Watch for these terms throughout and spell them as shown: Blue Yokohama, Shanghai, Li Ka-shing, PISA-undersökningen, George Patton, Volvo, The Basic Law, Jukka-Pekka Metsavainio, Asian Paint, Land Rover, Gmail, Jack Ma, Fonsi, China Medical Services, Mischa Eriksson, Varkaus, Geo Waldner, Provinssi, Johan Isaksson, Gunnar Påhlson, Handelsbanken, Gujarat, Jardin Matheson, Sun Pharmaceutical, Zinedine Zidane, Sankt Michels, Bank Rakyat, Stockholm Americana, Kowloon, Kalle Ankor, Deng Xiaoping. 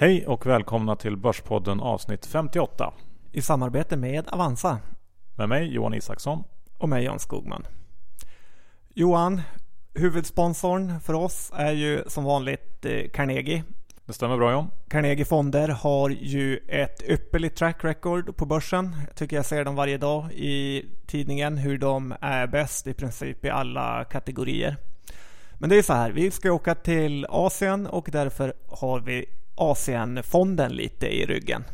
Hej och välkomna till Börspodden avsnitt 58. I samarbete med Avanza. Med mig Johan Isaksson. Och mig Jan Skogman. Johan, huvudsponsorn för oss är ju som vanligt Carnegie. Det stämmer bra, Jan. Carnegie Fonder har ju ett ypperligt track record på börsen. Jag tycker jag ser dem varje dag i tidningen hur de är bäst i princip i alla kategorier. Men det är så här, vi ska åka till Asien och därför har vi ACN-fonden lite i ryggen.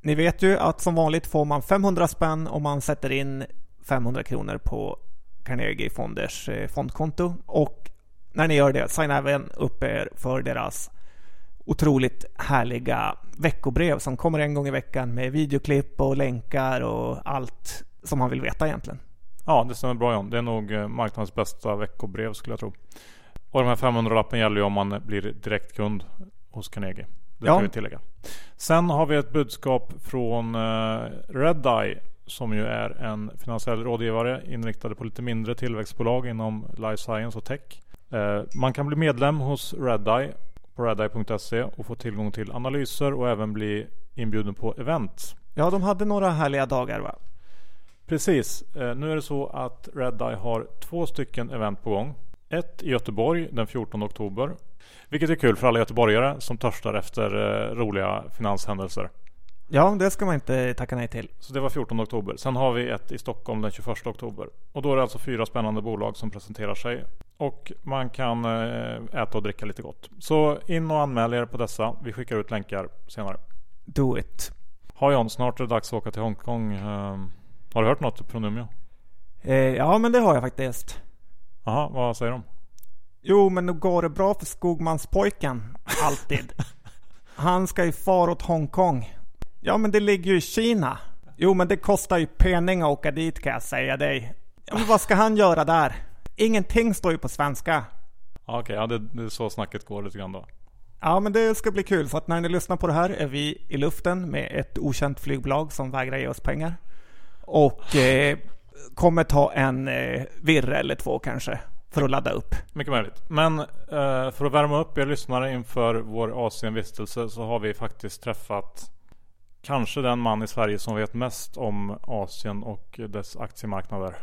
Ni vet ju att som vanligt får man 500 spänn om man sätter in 500 kronor på Carnegie Fonders fondkonto. Och när ni gör det, signa även upp er för deras otroligt härliga veckobrev som kommer en gång i veckan med videoklipp och länkar och allt som man vill veta egentligen. Ja, det stämmer bra, John. Det är nog marknadens bästa veckobrev skulle jag tro. Och de här 500-lappen gäller ju om man blir direktkund hos Carnegie. Det kan vi tillägga. Sen har vi ett budskap från Red Eye som ju är en finansiell rådgivare inriktade på lite mindre tillväxtbolag inom life science och tech. Man kan bli medlem hos Red Eye på redeye.se och få tillgång till analyser och även bli inbjuden på event. Ja, de hade några härliga dagar, va? Precis. Nu är det så att Red Eye har 2 stycken event på gång. Ett i Göteborg den 14 oktober. Vilket är kul för alla göteborgare som törstar efter roliga finanshändelser. Ja, det ska man inte tacka nej till. Så det var 14 oktober. Sen har vi ett i Stockholm den 21 oktober. Och då är det alltså 4 spännande bolag som presenterar sig. Och man kan äta och dricka lite gott. Så in och anmäl er på dessa. Vi skickar ut länkar senare. Do it. Ha Jan, snart är det dags att åka till Hongkong. Har du hört något från Umeå? Ja, men det har jag faktiskt. Jaha, vad säger de? Jo, men nu går det bra för Skogmanspojken. Alltid. Han ska ju fara åt Hongkong. Ja, men det ligger ju i Kina. Jo, men det kostar ju penning att åka dit kan jag säga dig. Ja, men vad ska han göra där? Ingenting står ju på svenska. Okej, ja, det är så snacket går lite grann då. Ja, men det ska bli kul. Så att när ni lyssnar på det här är vi i luften med ett okänt flygbolag som vägrar ge oss pengar. Och kommer ta en virre eller 2 kanske för att ladda upp. Mycket möjligt. Men för att värma upp er lyssnare inför vår Asienvistelse så har vi faktiskt träffat kanske den man i Sverige som vet mest om Asien och dess aktiemarknader.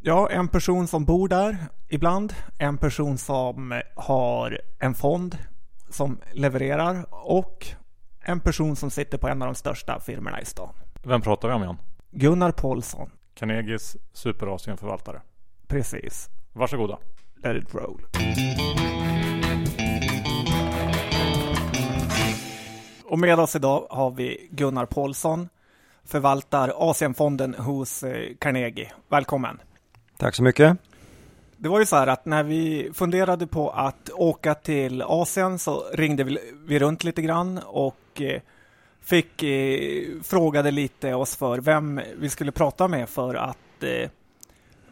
Ja, en person som bor där ibland. En person som har en fond som levererar. Och en person som sitter på en av de största firmorna i stan. Vem pratar vi om, Jan? Gunnar Påhlson. Carnegies superasienförvaltare. Precis. Varsågoda. Let it roll. Och med oss idag har vi Gunnar Påhlson, förvaltar Asienfonden hos Carnegie. Välkommen. Tack så mycket. Det var ju så här att när vi funderade på att åka till Asien så ringde vi runt lite grann och fick frågade lite oss för vem vi skulle prata med för att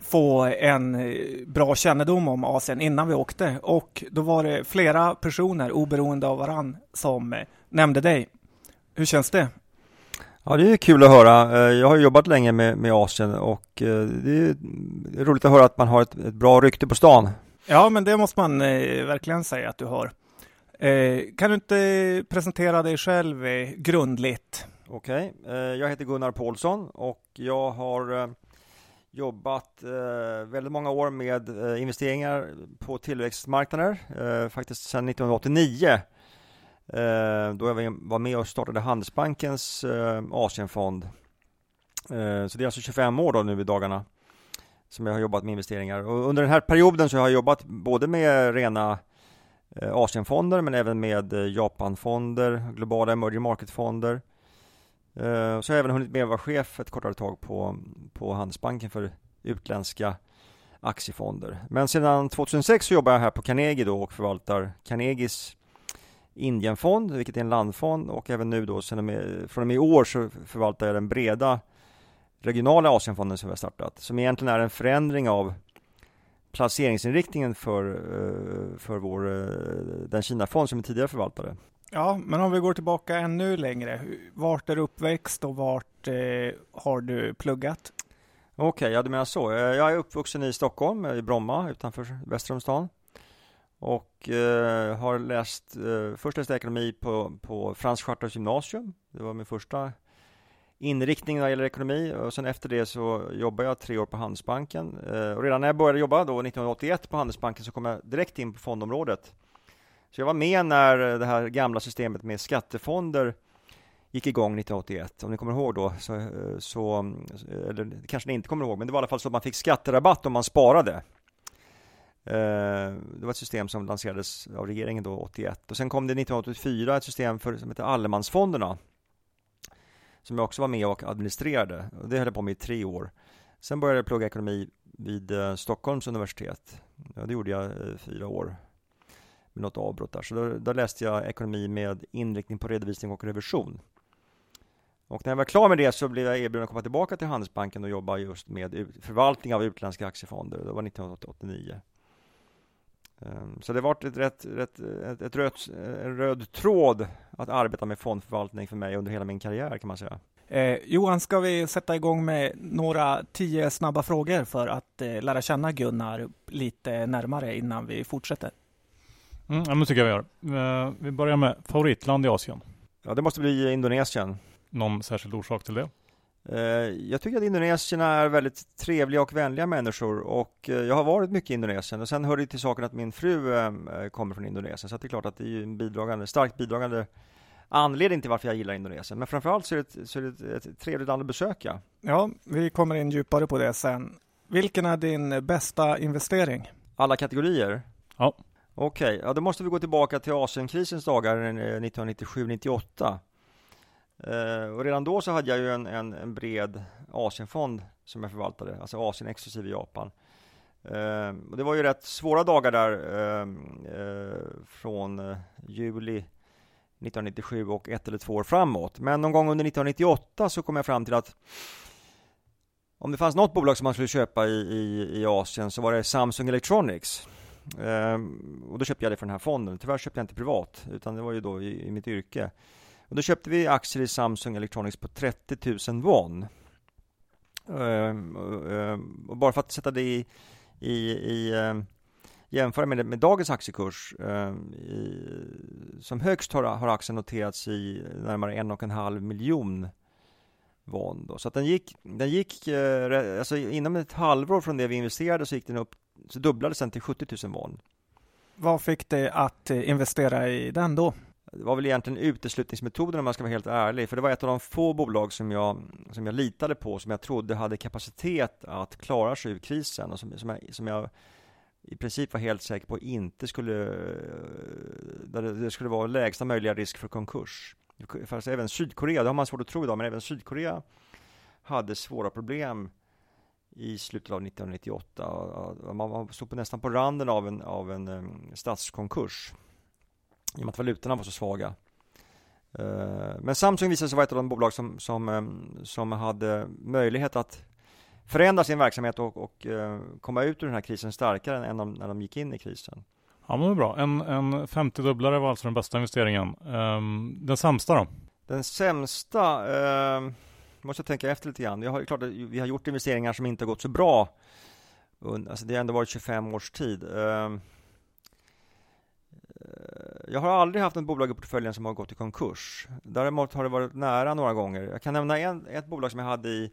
få en bra kännedom om Asien innan vi åkte. Och då var det flera personer oberoende av varann som nämnde dig. Hur känns det? Ja, det är kul att höra. Jag har jobbat länge med Asien och det är roligt att höra att man har ett bra rykte på stan. Ja, men det måste man verkligen säga att du har. Kan du inte presentera dig själv grundligt? Okej, jag heter Gunnar Påhlson och jag har jobbat väldigt många år med investeringar på tillväxtmarknader, faktiskt sedan 1989. Då jag var med och startade Handelsbankens Asienfond. Så det är alltså 25 år då nu i dagarna som jag har jobbat med investeringar. Och under den här perioden så har jag jobbat både med rena Asienfonder men även med Japanfonder, globala emerging market-fonder. Så har jag även hunnit med att vara chef ett kortare tag på Handelsbanken för utländska aktiefonder. Men sedan 2006 så jobbar jag här på Carnegie då och förvaltar Carnegies Indienfond, vilket är en landfond, och även nu då från och med i år så förvaltar jag den breda regionala Asienfonden som vi har startat, som egentligen är en förändring av placeringsinriktningen för den Kinafond som vi tidigare förvaltade. Ja, men om vi går tillbaka ännu längre, vart är du uppväxt och vart har du pluggat? Okej, ja, du menar så. Jag är uppvuxen i Stockholm, i Bromma utanför Väströmstaden. Och har läst, först läst ekonomi på Franschartals gymnasium. Det var min första inriktning när det gäller ekonomi. Och sen efter det så jobbade jag 3 år på Handelsbanken. Och redan när jag började jobba då 1981 på Handelsbanken så kom jag direkt in på fondområdet. Så jag var med när det här gamla systemet med skattefonder gick igång 1981. Om ni kommer ihåg då, så eller kanske ni inte kommer ihåg, men det var i alla fall så att man fick skatterabatt om man sparade. Det var ett system som lanserades av regeringen då 81. Och sen kom det 1984 ett system som heter Allemansfonderna, som jag också var med och administrerade. Det höll jag på med i 3 år. Sen började jag plugga ekonomi vid Stockholms universitet. Det gjorde jag 4 år med något avbrott där. Så då läste jag ekonomi med inriktning på redovisning och revision. Och när jag var klar med det så blev jag erbjuden att komma tillbaka till Handelsbanken och jobba just med förvaltning av utländska aktiefonder. Det var 1989. Så det var en röd tråd att arbeta med fondförvaltning för mig under hela min karriär, kan man säga. Johan, ska vi sätta igång med några 10 snabba frågor för att lära känna Gunnar lite närmare innan vi fortsätter? Ja, men tycker jag vi gör. Vi börjar med favoritland i Asien. Ja, det måste bli Indonesien. Någon särskild orsak till det? Jag tycker att indonesierna är väldigt trevliga och vänliga människor, och jag har varit mycket i Indonesien, och sen hörde det till saken att min fru kommer från Indonesien, så att det är klart att det är ju en starkt bidragande anledning till varför jag gillar Indonesien, men framförallt så är det ett trevligt land att besöka. Ja, vi kommer in djupare på det sen. Vilken är din bästa investering? Alla kategorier? Ja. Okej, ja, då måste vi gå tillbaka till Asienkrisens dagar 1997-98. Och redan då så hade jag ju en bred Asienfond som jag förvaltade, alltså Asien exklusive Japan. Och det var ju rätt svåra dagar där från juli 1997 och 1 eller 2 år framåt. Men någon gång under 1998 så kom jag fram till att om det fanns något bolag som man skulle köpa i Asien så var det Samsung Electronics. Och då köpte jag det för den här fonden. Tyvärr köpte jag inte privat, utan det var ju då i mitt yrke. Och då köpte vi aktier i Samsung Electronics på 30 000 won. Och bara för att sätta det jämföra med dagens aktiekurs. Som högst har aktien noterats i närmare 1,5 miljon won. Då. Så att den gick alltså inom ett halvår från det vi investerade så gick den upp, så dubblades den till 70 000 won. Vad fick det att investera i den då? Det var väl egentligen uteslutningsmetoden om man ska vara helt ärlig. För det var ett av de få bolag som jag litade på, som jag trodde hade kapacitet att klara sig ur krisen. Och som jag i princip var helt säker på inte det skulle vara lägsta möjliga risk för konkurs. Fast även Sydkorea, det har man svårt att tro idag, men även Sydkorea hade svåra problem i slutet av 1998. Man stod nästan på randen av en statskonkurs. I och med att valutorna var så svaga. Men Samsung visade sig vara ett av de bolag som hade möjlighet att förändra sin verksamhet och komma ut ur den här krisen starkare än när de gick in i krisen. Ja, men bra. En 50-dubblare var alltså den bästa investeringen. Den sämsta då? Den sämsta måste jag tänka efter lite grann. Klart att vi har gjort investeringar som inte har gått så bra. Alltså, det har ändå varit 25 års tid. Jag har aldrig haft ett bolag i portföljen som har gått i konkurs. Däremot har det varit nära några gånger. Jag kan nämna ett bolag som jag hade i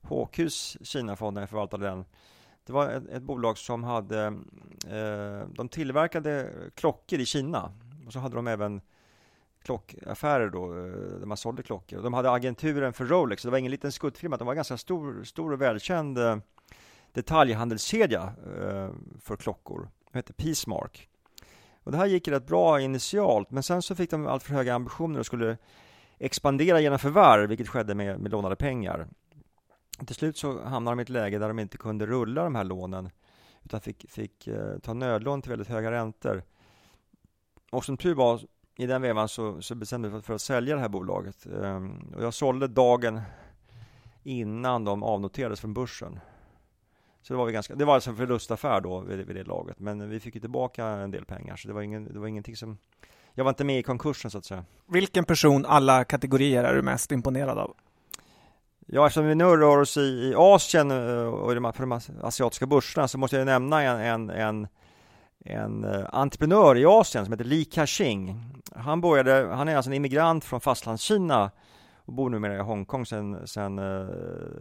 HQs Kinafond när jag förvaltade den. Det var ett bolag som hade de tillverkade klockor i Kina. Och så hade de även klockaffärer då, där man sålde klockor. De hade agenturen för Rolex. Det var ingen liten skuttfirma. Det var en ganska stor och välkänd detaljhandelskedja för klockor. Det hette Peacemark. Och det här gick rätt bra initialt, men sen så fick de allt för höga ambitioner och skulle expandera genom förvärv, vilket skedde med lånade pengar. Till slut så hamnade de i ett läge där de inte kunde rulla de här lånen, utan fick ta nödlån till väldigt höga räntor. Och som tur var, i den vevan så bestämde vi för att sälja det här bolaget. Och jag sålde dagen innan de avnoterades från börsen. Så det var alltså en förlustaffär då vid det laget. Men vi fick ju tillbaka en del pengar. Så det var ingenting som... Jag var inte med i konkursen så att säga. Vilken person, alla kategorier, är du mest imponerad av? Ja, eftersom vi nu rör oss i Asien och på de asiatiska börserna så måste jag nämna en en entreprenör i Asien som heter Li Ka-shing. Han är alltså en immigrant från fastlandskina och bor numera i Hongkong sedan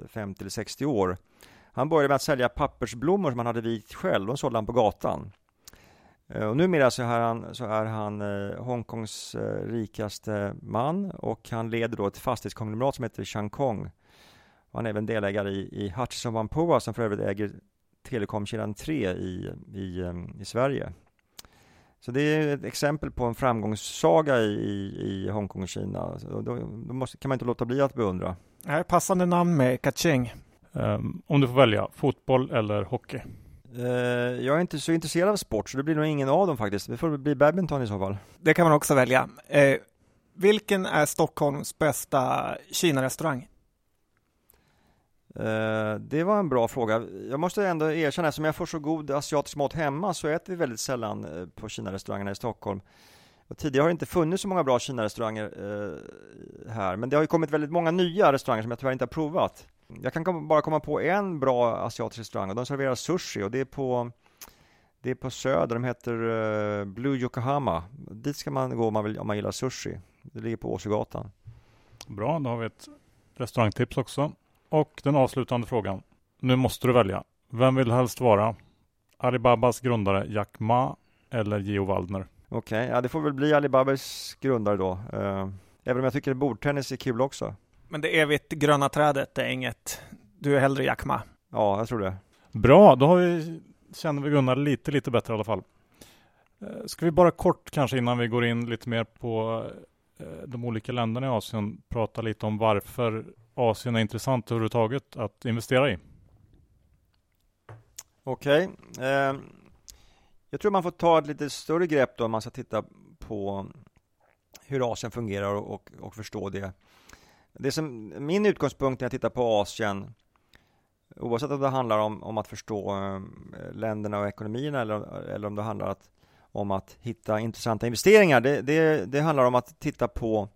50 eller 60 år. Han började med att sälja pappersblommor som han hade vikt själv och sålde han på gatan. Och numera så är han Hongkongs rikaste man, och han leder då ett fastighetskonglomerat som heter Shang-Kong. Han är även delägare i Hutchison Whampoa, som för övrigt äger telekomkedjan 3 i Sverige. Så det är ett exempel på en framgångssaga i Hongkong och Kina. Då kan man inte låta bli att beundra. Nej, passande namn med Ka-shing. Om du får välja, fotboll eller hockey? Jag är inte så intresserad av sport, så det blir nog ingen av dem faktiskt. Det får bli badminton i så fall. Det kan man också välja. Vilken är Stockholms bästa Kina-restaurang? Det var en bra fråga. Jag måste ändå erkänna, som jag får så god asiatisk mat hemma, så äter vi väldigt sällan på Kina-restaurangerna i Stockholm. Och tidigare har det inte funnits så många bra Kina-restauranger här. Men det har ju kommit väldigt många nya restauranger som jag tyvärr inte har provat. Jag kan bara komma på en bra asiatisk restaurang, och de serverar sushi, och det är på Söder. De heter Blue Yokohama. Dit ska man gå om man gillar sushi. Det ligger på Åsögatan. Bra, då har vi ett restaurangtips också. Och den avslutande frågan. Nu måste du välja. Vem vill helst vara? Alibabas grundare Jack Ma eller Geo Waldner? Okej, ja, det får väl bli Alibabas grundare då. Även om jag tycker att bordtennis är kul också. Men det evigt gröna trädet är inget. Du är hellre Jack Ma. Ja, jag tror det. Bra, då känner vi Gunnar lite bättre i alla fall. Ska vi bara kort kanske, innan vi går in lite mer på de olika länderna i Asien, prata lite om varför Asien är intressant överhuvudtaget att investera i? Okej. Jag tror man får ta ett lite större grepp då, om man ska titta på hur Asien fungerar och förstå det. Det som min utgångspunkt när jag tittar på Asien, oavsett om det handlar om att förstå länderna och ekonomierna, eller om det handlar om att hitta intressanta investeringar, det handlar om att titta på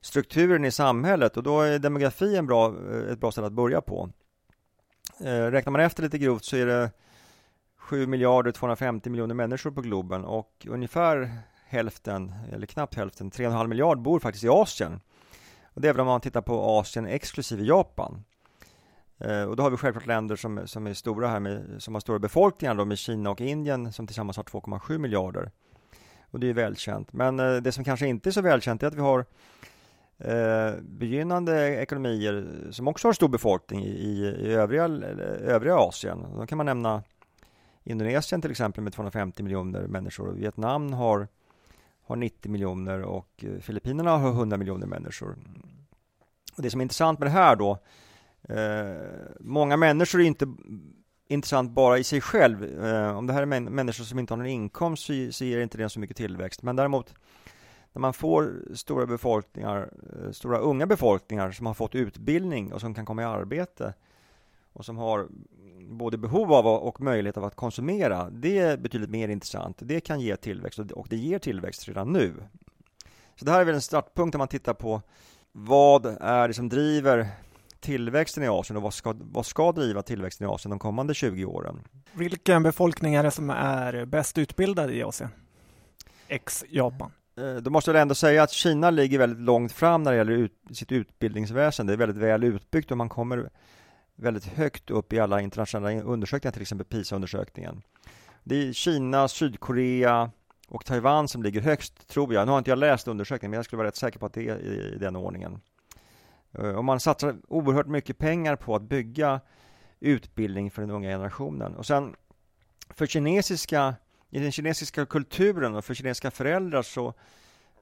strukturen i samhället, och då är demografi ett bra ställe att börja på. Räknar man efter lite grovt så är det 7 250 000 000 människor på globen, och ungefär hälften, eller knappt hälften, 3,5 miljard bor faktiskt i Asien. Och det är väl om man tittar på Asien exklusive Japan. Och då har vi självklart länder som är stora här, som har stora befolkningar då, med Kina och Indien som tillsammans har 2,7 miljarder. Och det är välkänt. Men det som kanske inte är så välkänt är att vi har begynnande ekonomier som också har stor befolkning i övriga Asien. Då kan man nämna Indonesien till exempel med 250 miljoner människor. Vietnam har 90 miljoner och Filippinerna har 100 miljoner människor. Och det som är intressant med det här då, många människor är inte intressant bara i sig själv. Om det här är människor som inte har någon inkomst, så ger inte det så mycket tillväxt. Men däremot, när man får stora unga befolkningar som har fått utbildning och som kan komma i arbete och som har både behov av och möjlighet av att konsumera, det är betydligt mer intressant. Det kan ge tillväxt, och det ger tillväxt redan nu. Så det här är väl en startpunkt när man tittar på vad är det som driver tillväxten i Asien och vad ska driva tillväxten i Asien de kommande 20 åren. Vilken befolkning är det som är bäst utbildad i Asien? Japan. Då måste jag ändå säga att Kina ligger väldigt långt fram när det gäller sitt utbildningsväsen. Det är väldigt väl utbyggt, och man kommer väldigt högt upp i alla internationella undersökningar, till exempel PISA-undersökningen. Det är Kina, Sydkorea och Taiwan som ligger högst, tror jag. Nu har inte jag läst undersökningen, men jag skulle vara rätt säker på att det är i den ordningen. Och man satsar oerhört mycket pengar på att bygga utbildning för den unga generationen. Och sen i den kinesiska kulturen och för kinesiska föräldrar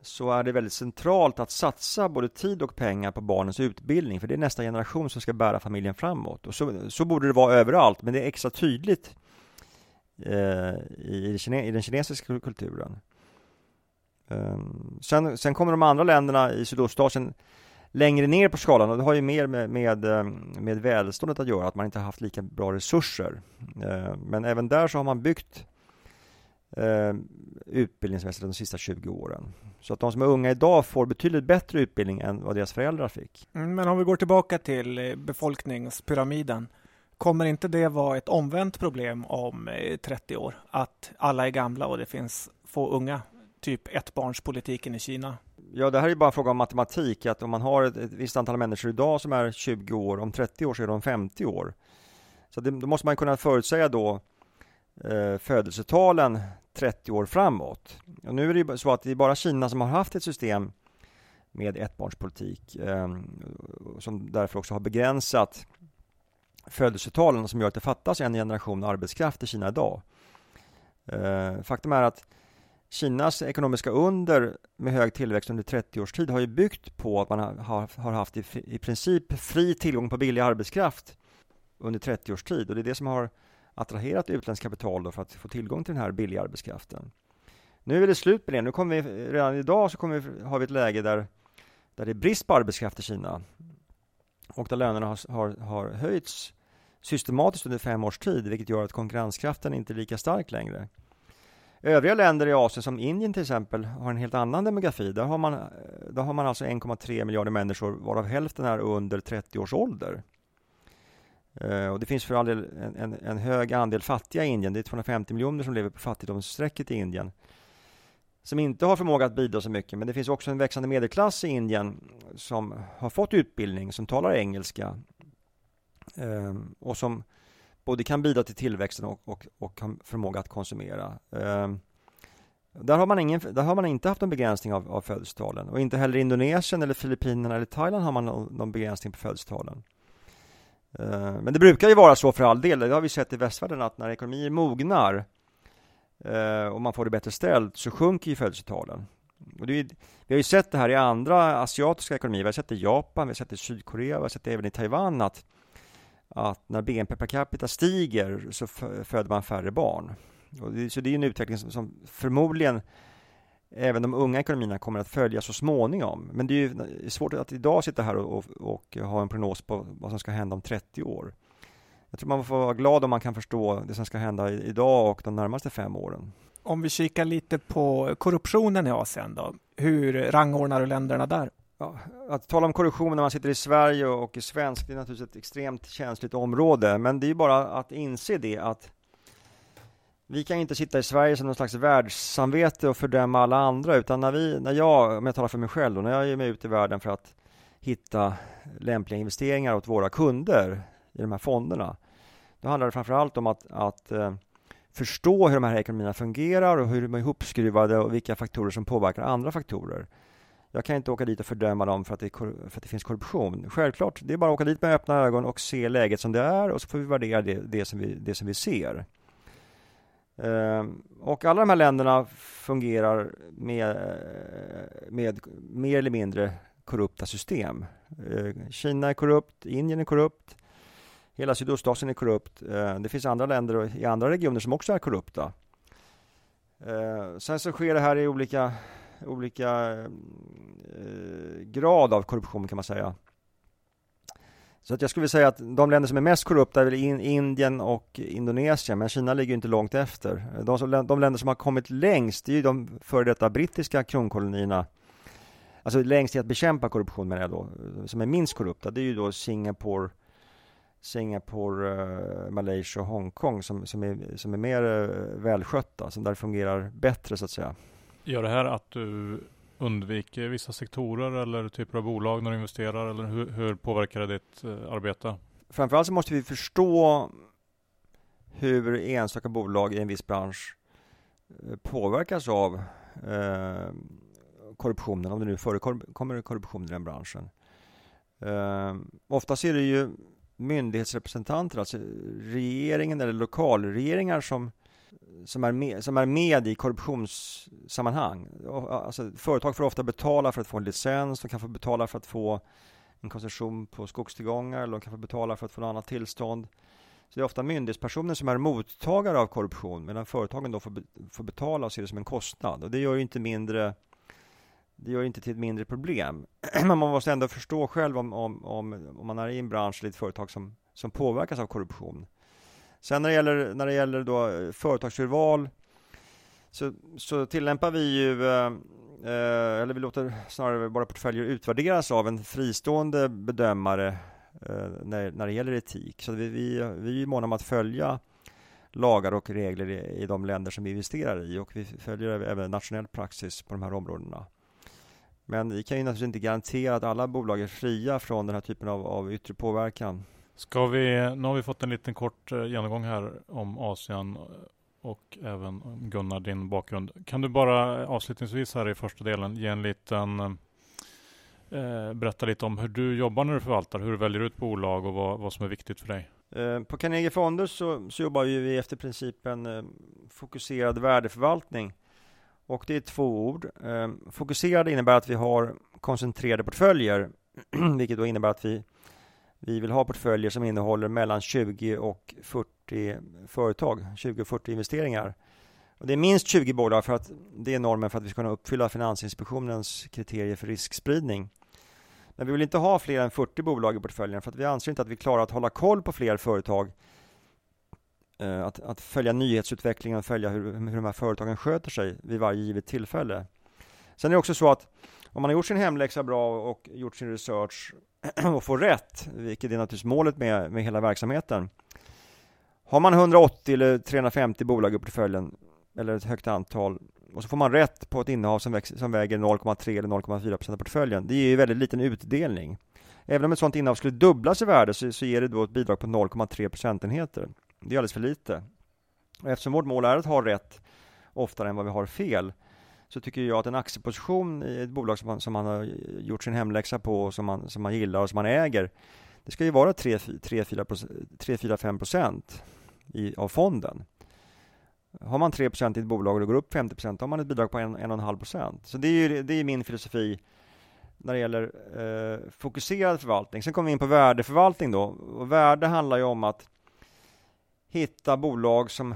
så är det väldigt centralt att satsa både tid och pengar på barnens utbildning, för det är nästa generation som ska bära familjen framåt. Och så borde det vara överallt, men det är extra tydligt i den kinesiska kulturen. Sen kommer de andra länderna i Sydostasien längre ner på skalan, och det har ju mer med välståndet att göra, att man inte har haft lika bra resurser. Men även där så har man byggt utbildningsväsendet de sista 20 åren. Så att de som är unga idag får betydligt bättre utbildning än vad deras föräldrar fick. Men om vi går tillbaka till befolkningspyramiden, Kommer inte det vara ett omvänt problem om 30 år? Att alla är gamla och det finns få unga? Typ ettbarnspolitiken i Kina? Ja, det här är ju bara en fråga om matematik. Att om man har ett visst antal människor idag som är 20 år, om 30 år så är de 50 år. Så då måste man kunna förutsäga då födelsetalen 30 år framåt. Och nu är det ju så att det är bara Kina som har haft ett system med ettbarnspolitik som därför också har begränsat födelsetalen som gör att det fattas en generation arbetskraft i Kina idag. Faktum är att Kinas ekonomiska under med hög tillväxt under 30 års tid har ju byggt på att man har haft i princip fri tillgång på billig arbetskraft under 30 års tid. Och det är det som har attraherat utländskt kapital då för att få tillgång till den här billiga arbetskraften. Nu är det slut på det. Nu kommer vi, redan idag så har vi ett läge där det är brist på arbetskraft i Kina. Och där lönerna har höjts systematiskt under 5 års tid, vilket gör att konkurrenskraften inte är lika stark längre. Övriga länder i Asien som Indien till exempel har en helt annan demografi. Där har man alltså 1,3 miljarder människor varav hälften är under 30 års ålder. Och det finns för all del en hög andel fattiga i Indien. Det är 250 miljoner som lever på fattigdomsstrecket i Indien. Som inte har förmåga att bidra så mycket. Men det finns också en växande medelklass i Indien som har fått utbildning, som talar engelska. Och som både kan bidra till tillväxten och kan förmåga att konsumera. Där har man inte haft någon begränsning av födelsetalen. Och inte heller Indonesien eller Filippinerna eller Thailand har man någon begränsning på födelsetalen. Men det brukar ju vara så för all del. Det har vi sett i västvärlden att när ekonomier mognar och man får det bättre ställt så sjunker ju födelsetalen. Och vi har ju sett det här i andra asiatiska ekonomier. Vi har sett det i Japan, vi har sett det i Sydkorea, vi har sett det även i Taiwan att när BNP per capita stiger så föder man färre barn. Och så det är en utveckling som förmodligen även de unga ekonomierna kommer att följa så småningom. Men det är ju svårt att idag sitta här och ha en prognos på vad som ska hända om 30 år. Jag tror man får vara glad om man kan förstå det som ska hända idag och de närmaste 5 åren. Om vi kikar lite på korruptionen i Asien då. Hur rangordnar du länderna där? Ja, att tala om korruption när man sitter i Sverige och är svensk, det är naturligtvis ett extremt känsligt område. Men det är ju bara att inse det att vi kan inte sitta i Sverige som någon slags världssamvete och fördöma alla andra, utan om jag talar för mig själv, och när jag ger mig ut i världen för att hitta lämpliga investeringar åt våra kunder i de här fonderna, då handlar det framförallt om att förstå hur de här ekonomierna fungerar och hur de är ihopskruvade och vilka faktorer som påverkar andra faktorer. Jag kan inte åka dit och fördöma dem för att det finns korruption. Självklart, det är bara att åka dit med öppna ögon och se läget som det är, och så får vi värdera det som vi ser. Och alla de här länderna fungerar med mer eller mindre korrupta system. Kina är korrupt, Indien är korrupt, hela Sydostasien är korrupt. Det finns andra länder i andra regioner som också är korrupta. Sen så sker det här i olika grad av korruption kan man säga. Så att jag skulle säga att de länder som är mest korrupta är väl Indien och Indonesien, men Kina ligger ju inte långt efter. De länder som har kommit längst är ju de före detta brittiska kronkolonierna, alltså längst i att bekämpa korruption med det då, som är minst korrupta. Det är ju då Singapore, Malaysia och Hongkong som är mer välskötta, som där fungerar bättre så att säga. Gör det här att du undviker vissa sektorer eller typer av bolag när du investerar, eller hur påverkar det ditt arbete? Framförallt så måste vi förstå hur enstaka bolag i en viss bransch påverkas av korruptionen, om det nu förekommer korruption i den branschen. Oftast är det ju myndighetsrepresentanter, alltså regeringen eller lokalregeringar som är med i korruptionssammanhang. Alltså, företag får ofta betala för att få en licens, de kan få betala för att få en koncession på skogstillgångar, eller de kan få betala för att få något annat tillstånd. Så det är ofta myndighetspersoner som är mottagare av korruption, medan företagen då får betala och ser det som en kostnad. Och det gör ju inte till ett mindre problem. Men man måste ändå förstå själv om man är i en bransch eller ett företag som påverkas av korruption. Sen när det gäller då företagsjurval så tillämpar vi ju, eller vi låter snarare våra portföljer utvärderas av en fristående bedömare när det gäller etik. Så vi är måna om att följa lagar och regler i de länder som vi investerar i, och vi följer även nationell praxis på de här områdena. Men vi kan ju naturligtvis inte garantera att alla bolag är fria från den här typen av yttre påverkan. Nu har vi fått en liten kort genomgång här om Asien och även om Gunnar, din bakgrund. Kan du bara avslutningsvis här i första delen ge en liten... berätta lite om hur du jobbar när du förvaltar, hur du väljer ut bolag och vad som är viktigt för dig. På Carnegie Fonder så jobbar vi efter principen fokuserad värdeförvaltning, och det är två ord. Fokuserad innebär att vi har koncentrerade portföljer, vilket då innebär att vi vill ha portföljer som innehåller mellan 20 och 40 företag, 20 och 40 investeringar. Och det är minst 20 bolag, för att det är normen för att vi ska kunna uppfylla Finansinspektionens kriterier för riskspridning. Men vi vill inte ha fler än 40 bolag i portföljen, för att vi anser inte att vi klarar att hålla koll på fler företag. Att följa nyhetsutvecklingen och följa hur de här företagen sköter sig vid varje givet tillfälle. Sen är det också så att om man har gjort sin hemläxa bra och gjort sin research och får rätt, vilket är naturligtvis målet med hela verksamheten. Har man 180 eller 350 bolag i portföljen, eller ett högt antal, och så får man rätt på ett innehav som väger 0,3 eller 0,4% av portföljen. Det är ju väldigt liten utdelning. Även om ett sådant innehav skulle dubblas i värde så ger det då ett bidrag på 0,3 procentenheter. Det är alldeles för lite. Och eftersom vårt mål är att ha rätt oftare än vad vi har fel, så tycker jag att en aktieposition i ett bolag som man har gjort sin hemläxa på, och som man gillar och som man äger, det ska ju vara 3-4-5% av fonden. Har man 3% i ett bolag och det går upp 50%, har man ett bidrag på 1,5%. Så det är min filosofi när det gäller fokuserad förvaltning. Sen kommer vi in på värdeförvaltning då. Och värde handlar ju om att hitta bolag som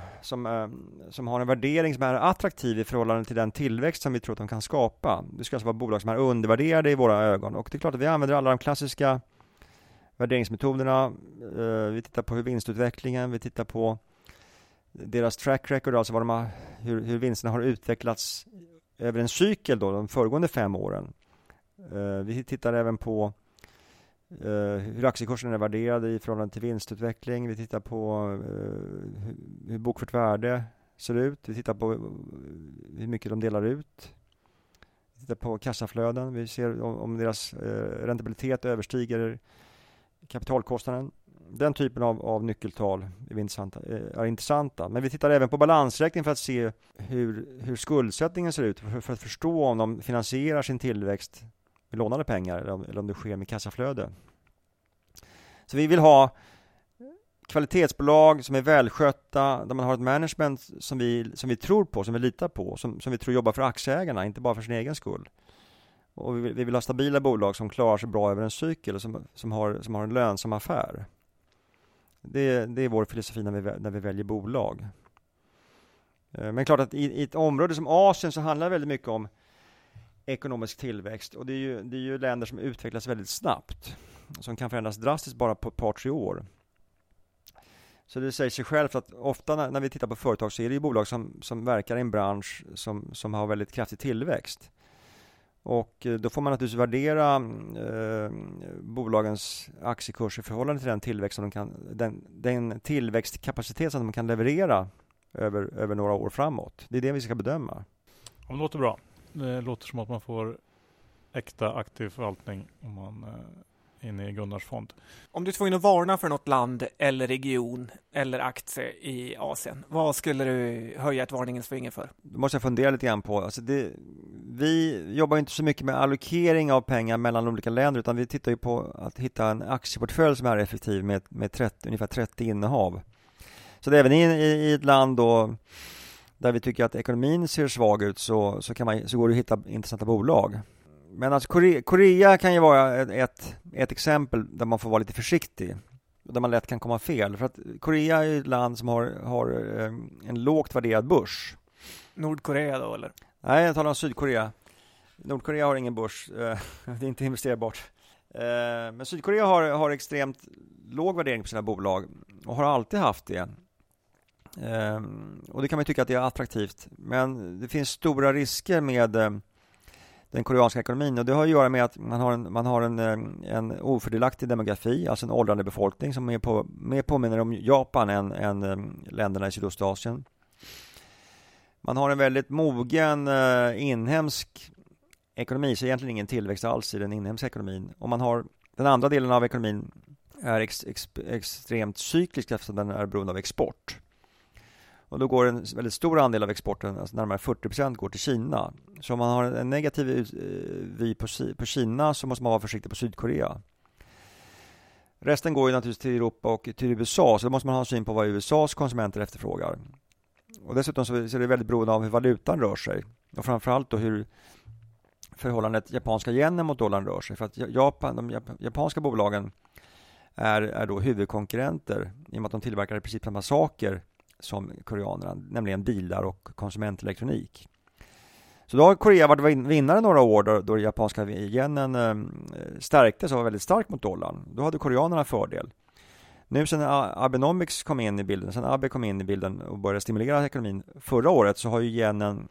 har en värdering som är attraktiv i förhållande till den tillväxt som vi tror att de kan skapa. Det ska alltså vara bolag som är undervärderade i våra ögon. Och det är klart att vi använder alla de klassiska värderingsmetoderna. Vi tittar på hur vinstutvecklingen, vi tittar på deras track record, alltså hur vinsterna har utvecklats över en cykel då, de föregående 5 åren. Vi tittar även på hur aktiekursen är värderad i förhållande till vinstutveckling. Vi tittar på hur bokfört värde ser ut. Vi tittar på hur mycket de delar ut. Vi tittar på kassaflöden. Vi ser om deras rentabilitet överstiger kapitalkostnaden. Den typen av nyckeltal är intressanta. Men vi tittar även på balansräkningen för att se hur skuldsättningen ser ut. För att förstå om de finansierar sin tillväxt med lånade pengar eller om det sker med kassaflöde. Så vi vill ha kvalitetsbolag som är välskötta, där man har ett management som vi tror på, som vi litar på, som vi tror jobbar för aktieägarna, inte bara för sin egen skull. Och vi vill ha stabila bolag som klarar sig bra över en cykel och som har en lönsam affär. Det är vår filosofi när vi väljer bolag. Men klart att i ett område som Asien så handlar det väldigt mycket om ekonomisk tillväxt. Och det är ju länder som utvecklas väldigt snabbt. Som kan förändras drastiskt bara på ett par, 3 år. Så det säger sig självt att ofta när vi tittar på företag så är det ju bolag som verkar i en bransch som har väldigt kraftig tillväxt. Och då får man naturligtvis värdera bolagens aktiekurs i förhållande till den tillväxt som de kan, den tillväxtkapacitet som de kan leverera över några år framåt. Det är det vi ska bedöma. Ja, det låter bra. Det låter som att man får äkta aktiv förvaltning om man är inne i Gunnars fond. Om du tvungen att varna för något land eller region eller aktie i Asien, vad skulle du höja ett varningens finger för? Det måste jag fundera lite grann på. Alltså vi jobbar inte så mycket med allokering av pengar mellan olika länder, utan vi tittar ju på att hitta en aktieportfölj som är effektiv med ungefär 30 innehav. Så även i ett land då, där vi tycker att ekonomin ser svag ut, så går det att hitta intressanta bolag. Men alltså Korea kan ju vara ett exempel där man får vara lite försiktig. Där man lätt kan komma fel. För att Korea är ett land som har en lågt värderad börs. Nordkorea då eller? Nej, jag talar om Sydkorea. Nordkorea har ingen börs. Det är inte investerbart. Men Sydkorea har extremt låg värdering på sina bolag. Och har alltid haft det. Och det kan man ju tycka att det är attraktivt. Men det finns stora risker med den koreanska ekonomin. Och det har att göra med att man har en ofördelaktig demografi, alltså en åldrande befolkning som är mer påminner om Japan än länderna i Sydostasien. Man har en väldigt mogen inhemsk ekonomi, så egentligen ingen tillväxt alls i den inhemska ekonomin. Och man har den andra delen av ekonomin är extremt cyklisk eftersom den är beroende av export. Och då går en väldigt stor andel av exporten, alltså närmare 40%, går till Kina. Så om man har en negativ vy på Kina så måste man vara försiktig på Sydkorea. Resten går ju naturligtvis till Europa och till USA, så då måste man ha en syn på vad USAs konsumenter efterfrågar. Och dessutom så är det väldigt beroende av hur valutan rör sig. Och framförallt då hur förhållandet japanska yenen mot dollarn rör sig. För att de japanska bolagen är då huvudkonkurrenter i och med att de tillverkar i princip samma saker som koreanerna, nämligen bilar och konsumentelektronik. Så då har Korea varit vinnare några år då den japanska yenen stärktes och var väldigt stark mot dollarn. Då hade koreanerna fördel. Nu sen Abenomics kom in i bilden, sen Abe kom in i bilden och började stimulera ekonomin förra året, så har ju yenen,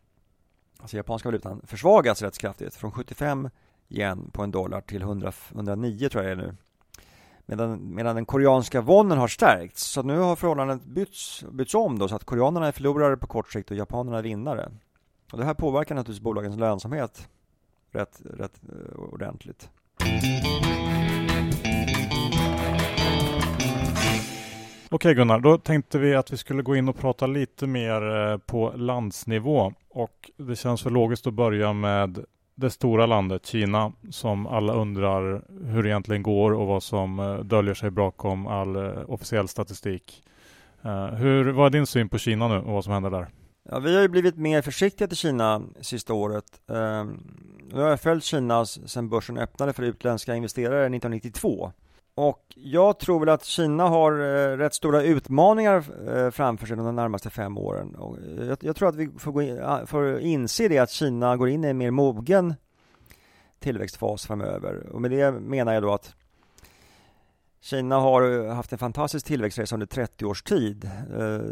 alltså japanska valutan, försvagats rätt kraftigt från 75 yen på en dollar till 109 tror jag det är nu. Medan den koreanska wonen har stärkts. Så nu har förhållandet bytts om då, så att koreanerna är förlorare på kort sikt och japanerna är vinnare. Och det här påverkar naturligtvis bolagens lönsamhet rätt ordentligt. Okej Gunnar, då tänkte vi att vi skulle gå in och prata lite mer på landsnivå. Och det känns väl logiskt att börja med det stora landet, Kina, som alla undrar hur det egentligen går och vad som döljer sig bakom all officiell statistik. Vad är din syn på Kina nu och vad som händer där? Ja, vi har ju blivit mer försiktiga till Kina sista året. Jag har följt Kina sedan börsen öppnade för utländska investerare 1992. Och jag tror väl att Kina har rätt stora utmaningar framför sig de närmaste 5 åren. Och jag tror att vi får inse det, att Kina går in i en mer mogen tillväxtfas framöver. Och med det menar jag då att Kina har haft en fantastisk tillväxtresa under 30 års tid.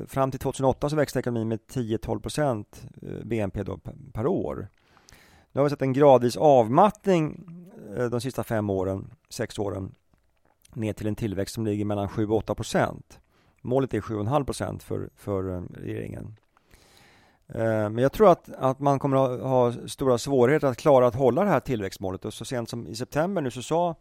Fram till 2008 så växte ekonomin med 10-12% BNP då per år. Nu har vi sett en gradvis avmattning de sista 6 åren. Ner till en tillväxt som ligger mellan 7-8%. Målet är 7,5% för regeringen. Men jag tror att man kommer att ha stora svårigheter att klara att hålla det här tillväxtmålet. Och så sent som i september nu så sa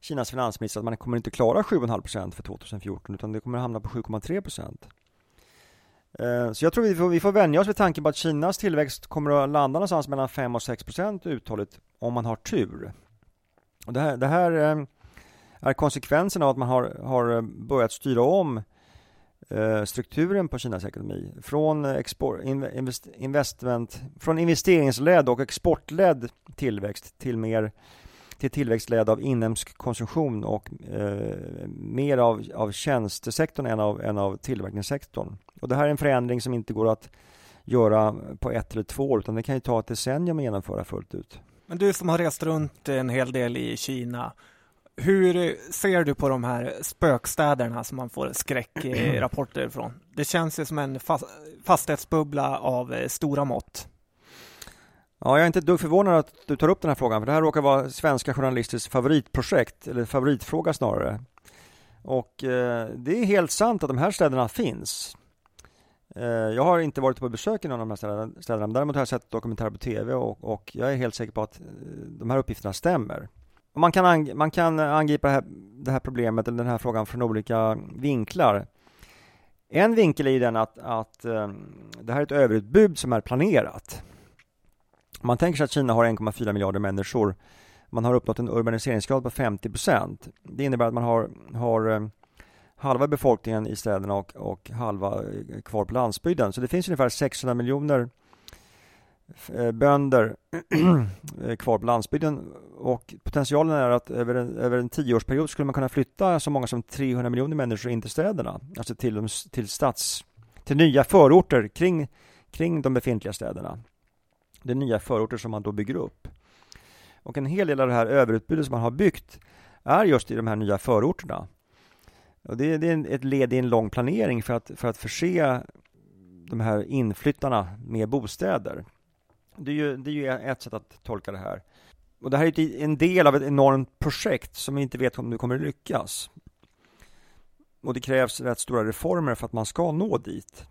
Kinas finansminister att man kommer inte klara 7,5% för 2014, utan det kommer att hamna på 7,3%. Så jag tror vi får vänja oss vid tanken på att Kinas tillväxt kommer att landa någonstans mellan 5-6% uthålligt om man har tur. Och det här är konsekvensen av att man har börjat styra om strukturen på Kinas ekonomi från investeringsledd och exportledd tillväxt till tillväxtledd av inhemsk konsumtion och mer av tjänstesektorn än av tillverkningssektorn. Och det här är en förändring som inte går att göra på 1 eller 2 år, utan det kan ju ta ett decennium att genomföra fullt ut. Men du som har rest runt en hel del i Kina, hur ser du på de här spökstäderna som man får skräckrapporter från? Det känns ju som en fastighetsbubbla av stora mått. Ja, jag är inte ett dugg förvånad att du tar upp den här frågan, för det här råkar vara svenska journalisters favoritprojekt, eller favoritfråga snarare. Och det är helt sant att de här städerna finns. Jag har inte varit på besök i någon av de här städerna, men däremot har jag sett dokumentärer på tv och jag är helt säker på att de här uppgifterna stämmer. Man kan angripa det här problemet eller den här frågan från olika vinklar. En vinkel är ju den att det här är ett överutbud som är planerat. Man tänker sig att Kina har 1,4 miljarder människor. Man har uppnått en urbaniseringsgrad på 50%. Det innebär att man har halva befolkningen i städerna och halva kvar på landsbygden. Så det finns ungefär 600 miljoner bönder kvar på landsbygden, och potentialen är att över en 10-årsperiod skulle man kunna flytta så många som 300 miljoner människor in till städerna, alltså till nya förorter kring de befintliga städerna. Det är nya förorter som man då bygger upp. Och en hel del av det här överutbudet som man har byggt är just i de här nya förorterna. Och det är ett led i en lång planering för att förse de här inflyttarna med bostäder. Det är ju ett sätt att tolka det här. Och det här är en del av ett enormt projekt som vi inte vet om det kommer lyckas. Och det krävs rätt stora reformer för att man ska nå dit.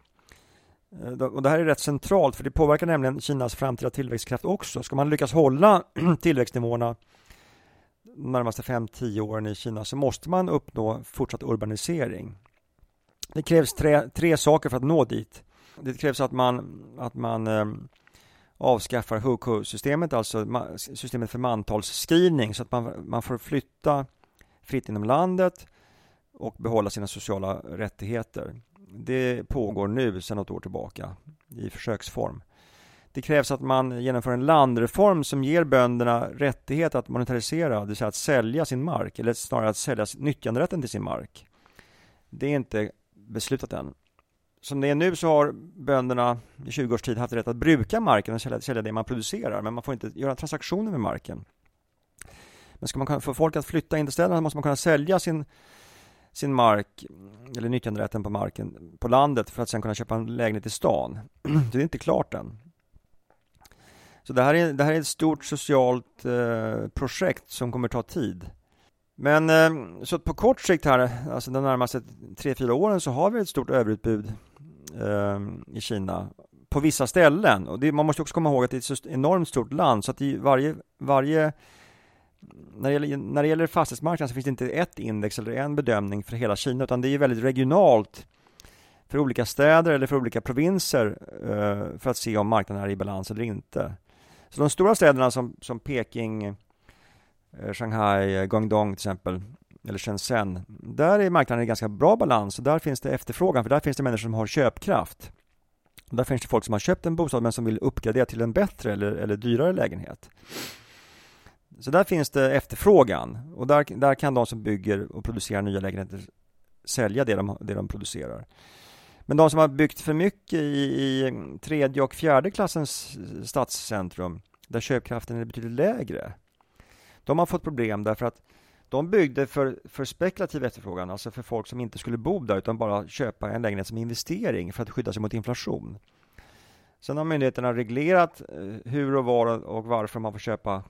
Och det här är rätt centralt, för det påverkar nämligen Kinas framtida tillväxtkraft också. Ska man lyckas hålla tillväxtnivåerna de närmaste 5-10 åren i Kina, så måste man uppnå fortsatt urbanisering. Det krävs tre saker för att nå dit. Det krävs att man avskaffar hukou-systemet, alltså systemet för mantalsskrivning, så att man får flytta fritt inom landet och behålla sina sociala rättigheter. Det pågår nu sedan något år tillbaka i försöksform. Det krävs att man genomför en landreform som ger bönderna rättighet att monetarisera, det vill säga att sälja sin mark, eller snarare att sälja nyttjanderätten till sin mark. Det är inte beslutat än. Som det är nu så har bönderna i 20 års tid haft rätt att bruka marken och sälja det man producerar, men man får inte göra transaktioner med marken. Men ska man få folk att flytta in till städerna, måste man kunna sälja sin mark eller nyttjanderätten på marken på landet för att sen kunna köpa en lägenhet i stan. Det är inte klart än. Så det här är ett stort socialt projekt som kommer ta tid. Men så på kort sikt här, alltså de närmaste 3-4 åren, så har vi ett stort överutbud i Kina på vissa ställen. Och man måste också komma ihåg att det är ett enormt stort land, så att i varje när det gäller fastighetsmarknaden så finns det inte ett index eller en bedömning för hela Kina, utan det är väldigt regionalt för olika städer eller för olika provinser för att se om marknaden är i balans eller inte. Så de stora städerna som Peking, Shanghai, Guangdong till exempel, eller Shenzhen, där är marknaden i ganska bra balans, och där finns det efterfrågan, för där finns det människor som har köpkraft. Där finns det folk som har köpt en bostad men som vill uppgradera till en bättre eller dyrare lägenhet. Så där finns det efterfrågan, och där kan de som bygger och producerar nya lägenheter sälja det de producerar. Men de som har byggt för mycket i tredje och fjärde klassens stadscentrum, där köpkraften är betydligt lägre, de har fått problem därför att de byggde för spekulativ efterfrågan, alltså för folk som inte skulle bo där utan bara köpa en lägenhet som investering för att skydda sig mot inflation. Sen har myndigheterna reglerat hur och var och varför man får köpa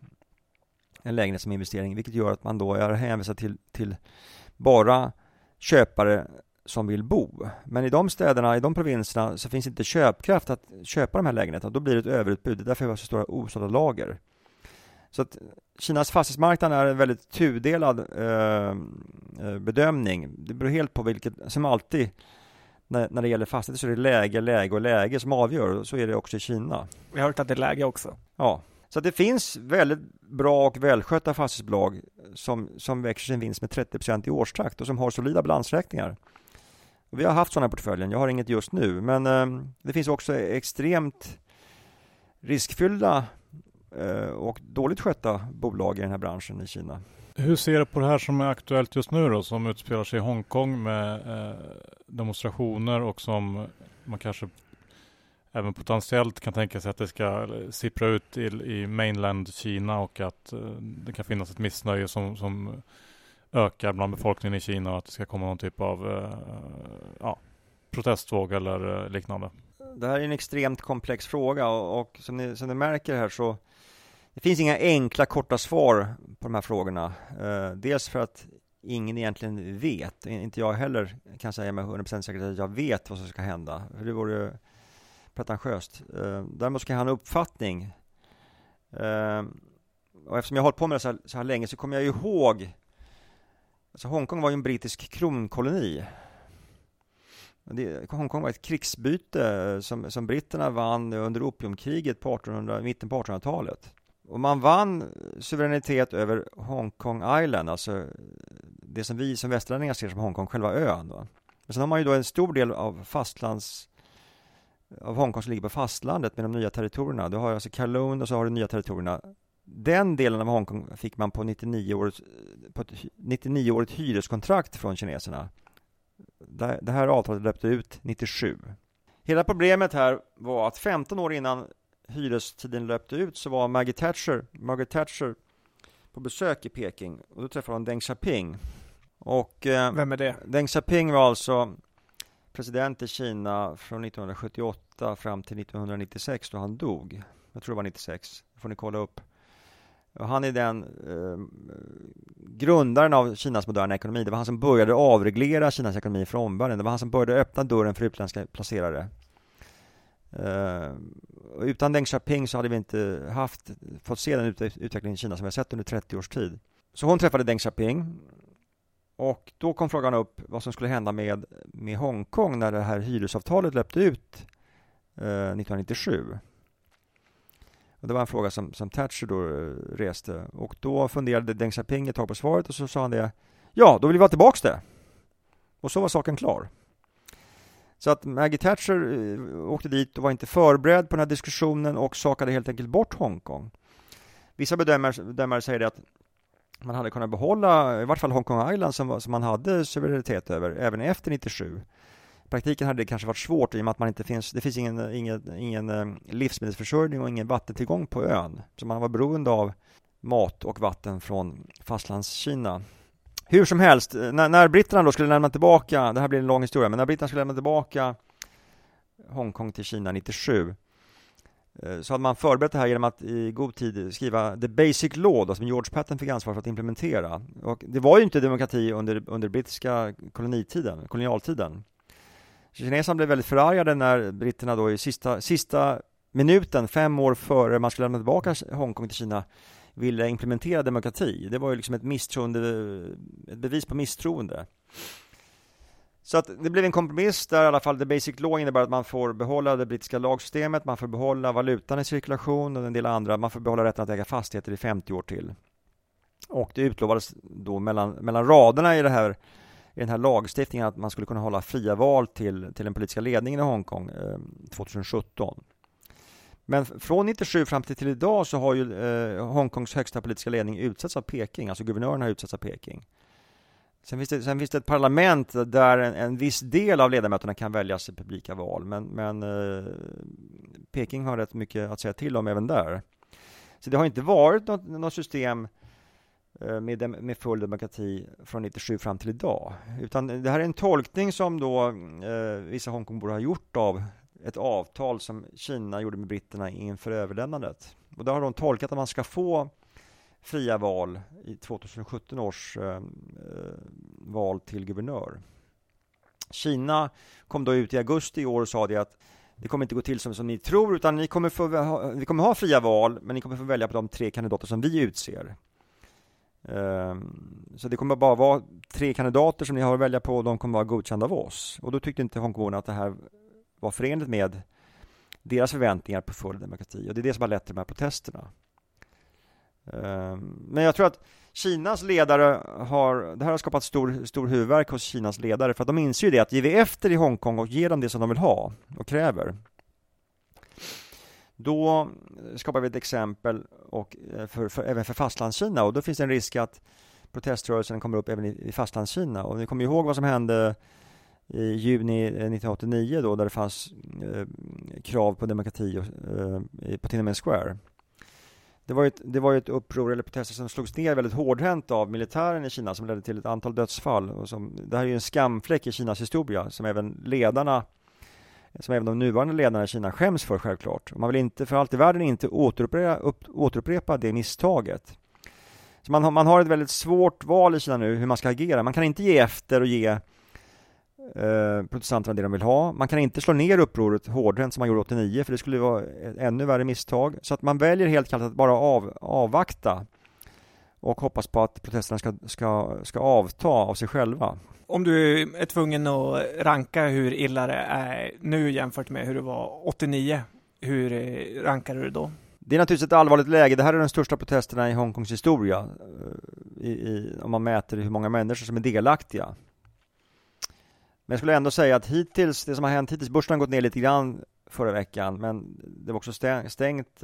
en lägenhet som investering, vilket gör att man då är hänvisad till bara köpare som vill bo. Men i de städerna, i de provinserna, så finns inte köpkraft att köpa de här lägenheterna. Då blir det ett överutbud. Det är därför vi har så stora osålda lager. Så att Kinas fastighetsmarknad är en väldigt tudelad bedömning. Det beror helt på vilket, som alltid när det gäller fastigheter så är det läge som avgör, och så är det också i Kina. Vi har hört att det är läge också. Ja. Så det finns väldigt bra och välskötta fastighetsbolag som växer sin vinst med 30% i årstakt och som har solida balansräkningar. Och vi har haft sådana portföljen, jag har inget just nu. Men det finns också extremt riskfyllda och dåligt skötta bolag i den här branschen i Kina. Hur ser du på det här som är aktuellt just nu då, som utspelar sig i Hongkong med demonstrationer och som man kanske även potentiellt kan tänka sig att det ska sippra ut i mainland Kina, och att det kan finnas ett missnöje som ökar bland befolkningen i Kina, och att det ska komma någon typ av protestvåg eller liknande? Det här är en extremt komplex fråga, och som ni märker här, så det finns inga enkla korta svar på de här frågorna. Dels för att ingen egentligen vet, inte jag heller kan säga med 100% säkerhet att jag vet vad som ska hända. För det vore pretentiöst. Däremot ska jag ha en uppfattning. Och eftersom jag har hållit på med det så här länge, så kommer jag ihåg, alltså Hongkong var ju en brittisk kronkoloni. Hongkong var ett krigsbyte som britterna vann under opiumkriget mitten på 1800-talet. Och man vann suveränitet över Hongkong Island, alltså det som vi som västerlänningar ser som Hongkong, själva ön. Va? Men sen har man ju då en stor del av Hongkong som ligger på fastlandet med de nya territorierna. Du har alltså Kowloon och så har du nya territorierna. Den delen av Hongkong fick man på 99-årigt hyreskontrakt från kineserna. Det här avtalet löpte ut 97. Hela problemet här var att 15 år innan hyrestiden löpte ut så var Margaret Thatcher på besök i Peking, och då träffade hon Deng Xiaoping. Och, vem är det? Deng Xiaoping var alltså president i Kina från 1978 fram till 1996, då han dog. Jag tror det var 96. Det får ni kolla upp. Han är den grundaren av Kinas moderna ekonomi. Det var han som började avreglera Kinas ekonomi från omvärlden. Det var han som började öppna dörren för utländska placerare. Utan Deng Xiaoping så hade vi inte fått se den utvecklingen i Kina som vi har sett under 30 års tid. Så hon träffade Deng Xiaoping. Och då kom frågan upp vad som skulle hända med Hongkong när det här hyresavtalet löpte ut 1997. Och det var en fråga som Thatcher då reste. Och då funderade Deng Xiaoping ett tag på svaret och så sa han det. Ja, då vill vi ha tillbaka det. Och så var saken klar. Så att Maggie Thatcher åkte dit och var inte förberedd på den här diskussionen och sakade helt enkelt bort Hongkong. Vissa bedömare säger det att man hade kunnat behålla i vart fall Hongkong Island som man hade suveränitet över även efter 97. I praktiken hade det kanske varit svårt i och med att man inte finns, det finns ingen livsmedelsförsörjning och ingen vattentillgång på ön. Så man var beroende av mat och vatten från fastlandskina. Hur som helst, när britterna då skulle lämna tillbaka, det här blir en lång historia, men när britterna skulle lämna tillbaka Hongkong till Kina 97 så hade man förberett det här genom att i god tid skriva The Basic Law då, som George Patton fick ansvar för att implementera. Och det var ju inte demokrati under brittiska kolonialtiden. Kineserna blev väldigt förargade när britterna då i sista minuten, 5 år före man skulle lämna tillbaka Hongkong till Kina, ville implementera demokrati. Det var ju liksom ett bevis på misstroende. Så att det blev en kompromiss där i alla fall. The Basic Law innebär att man får behålla det brittiska lagsystemet, man får behålla valutan i cirkulation och en del andra. Man får behålla rätten att äga fastigheter i 50 år till. Och det utlovades då mellan raderna i den här lagstiftningen att man skulle kunna hålla fria val till den politiska ledningen i Hongkong 2017. Men från 97 fram till idag så har ju Hongkongs högsta politiska ledning utsatts av Peking. Alltså guvernören har utsatts av Peking. Sen finns det ett parlament där en viss del av ledamöterna kan väljas i publika val. Men Peking har rätt mycket att säga till om även där. Så det har inte varit något system med full demokrati från 97 fram till idag. Utan det här är en tolkning som då vissa Hongkongbor har gjort av ett avtal som Kina gjorde med britterna inför överlämnandet. Och där har de tolkat att man ska få fria val i 2017 års val till guvernör. Kina kom då ut i augusti i år och sa det att det kommer inte gå till som ni tror, utan vi kommer ha fria val, men ni kommer få välja på de 3 kandidater som vi utser. Så det kommer bara vara 3 kandidater som ni har att välja på och de kommer vara godkända av oss. Och då tyckte inte Hongkongborna att det här var förenligt med deras förväntningar på full demokrati. Och det är det som har lett till de här protesterna. Men jag tror att Kinas ledare det här har skapat stor huvudvärk hos Kinas ledare. För att de inser ju det att ger vi efter i Hongkong och ger dem det som de vill ha och kräver, då skapar vi ett exempel och även för fastlandskina. Och då finns det en risk att proteströrelsen kommer upp även i fastlandskina. Och ni kommer ihåg vad som hände i juni 1989 då, där det fanns krav på demokrati på Tiananmen Square. Det var ett uppror eller protester som slogs ner väldigt hårdhänt av militären i Kina som ledde till ett antal dödsfall. Och det här är ju en skamfläck i Kinas historia som även de nuvarande ledarna i Kina skäms för självklart. Man vill inte för allt i världen inte återupprepa det misstaget. Så man har ett väldigt svårt val i Kina nu hur man ska agera. Man kan inte ge efter och ge protestanterna det de vill ha. Man kan inte slå ner upproret hårdhänt som man gjorde 89, för det skulle vara ett ännu värre misstag. Så att man väljer helt kallt att bara avvakta och hoppas på att protesterna ska avta av sig själva. Om du är tvungen att ranka hur illa det är nu jämfört med hur det var 89, hur rankar du det då? Det är naturligtvis ett allvarligt läge. Det här är de största protesterna i Hongkongs historia om man mäter hur många människor som är delaktiga. Men jag skulle ändå säga att hittills, det som har hänt hittills, börsen har gått ner lite grann förra veckan, men det var också stängt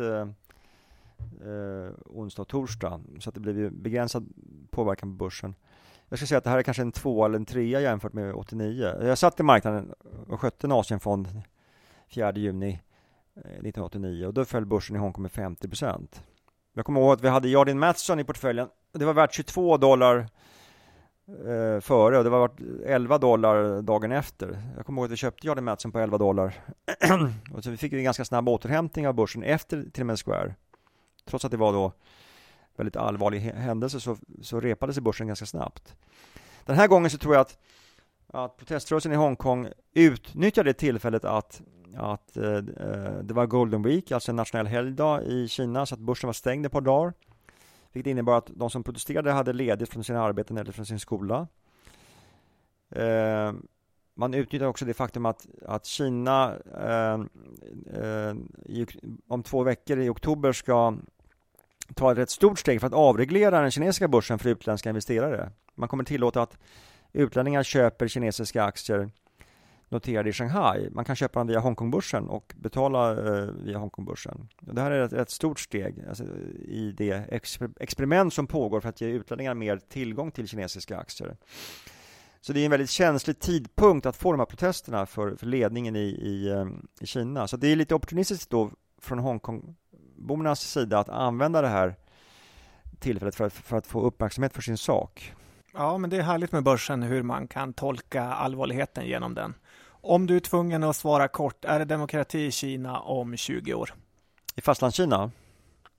onsdag och torsdag, så att det blev ju begränsad påverkan på börsen. Jag ska säga att det här är kanske en 2 eller en 3 jämfört med 89. Jag satt i marknaden och skötte en Asienfond 4 juni 1989 och då föll börsen i Hongkong med 50%. Jag kommer ihåg att vi hade Jardin Matheson i portföljen. Det var värt $22 före, och det var $11 dagen efter. Jag kommer ihåg att vi köpte Jardim Mattsson på $11 och så vi fick en ganska snabb återhämtning av börsen efter Tiananmen Square. Trots att det var då väldigt allvarlig händelse så repade sig börsen ganska snabbt. Den här gången så tror jag att proteströrelsen i Hongkong utnyttjade tillfället att det var Golden Week, alltså en nationell helgdag i Kina, så att börsen var stängd ett par dagar. Vilket innebar att de som protesterade hade ledigt från sina arbeten eller från sin skola. Man utnyttjade också det faktum att Kina om 2 veckor i oktober ska ta ett rätt stort steg för att avreglera den kinesiska börsen för utländska investerare. Man kommer tillåta att utlänningar köper kinesiska aktier noterade i Shanghai. Man kan köpa dem via Hongkongbörsen och betala via Hongkongbörsen. Det här är ett rätt stort steg, alltså, i det experiment som pågår för att ge utlänningar mer tillgång till kinesiska aktier. Så det är en väldigt känslig tidpunkt att få de här protesterna för ledningen i Kina. Så det är lite opportunistiskt då från Hongkongbornas sida att använda det här tillfället för att få uppmärksamhet för sin sak. Ja, men det är härligt med börsen hur man kan tolka allvarligheten genom den. Om du är tvungen att svara kort, är det demokrati i Kina om 20 år? I fastlandskina?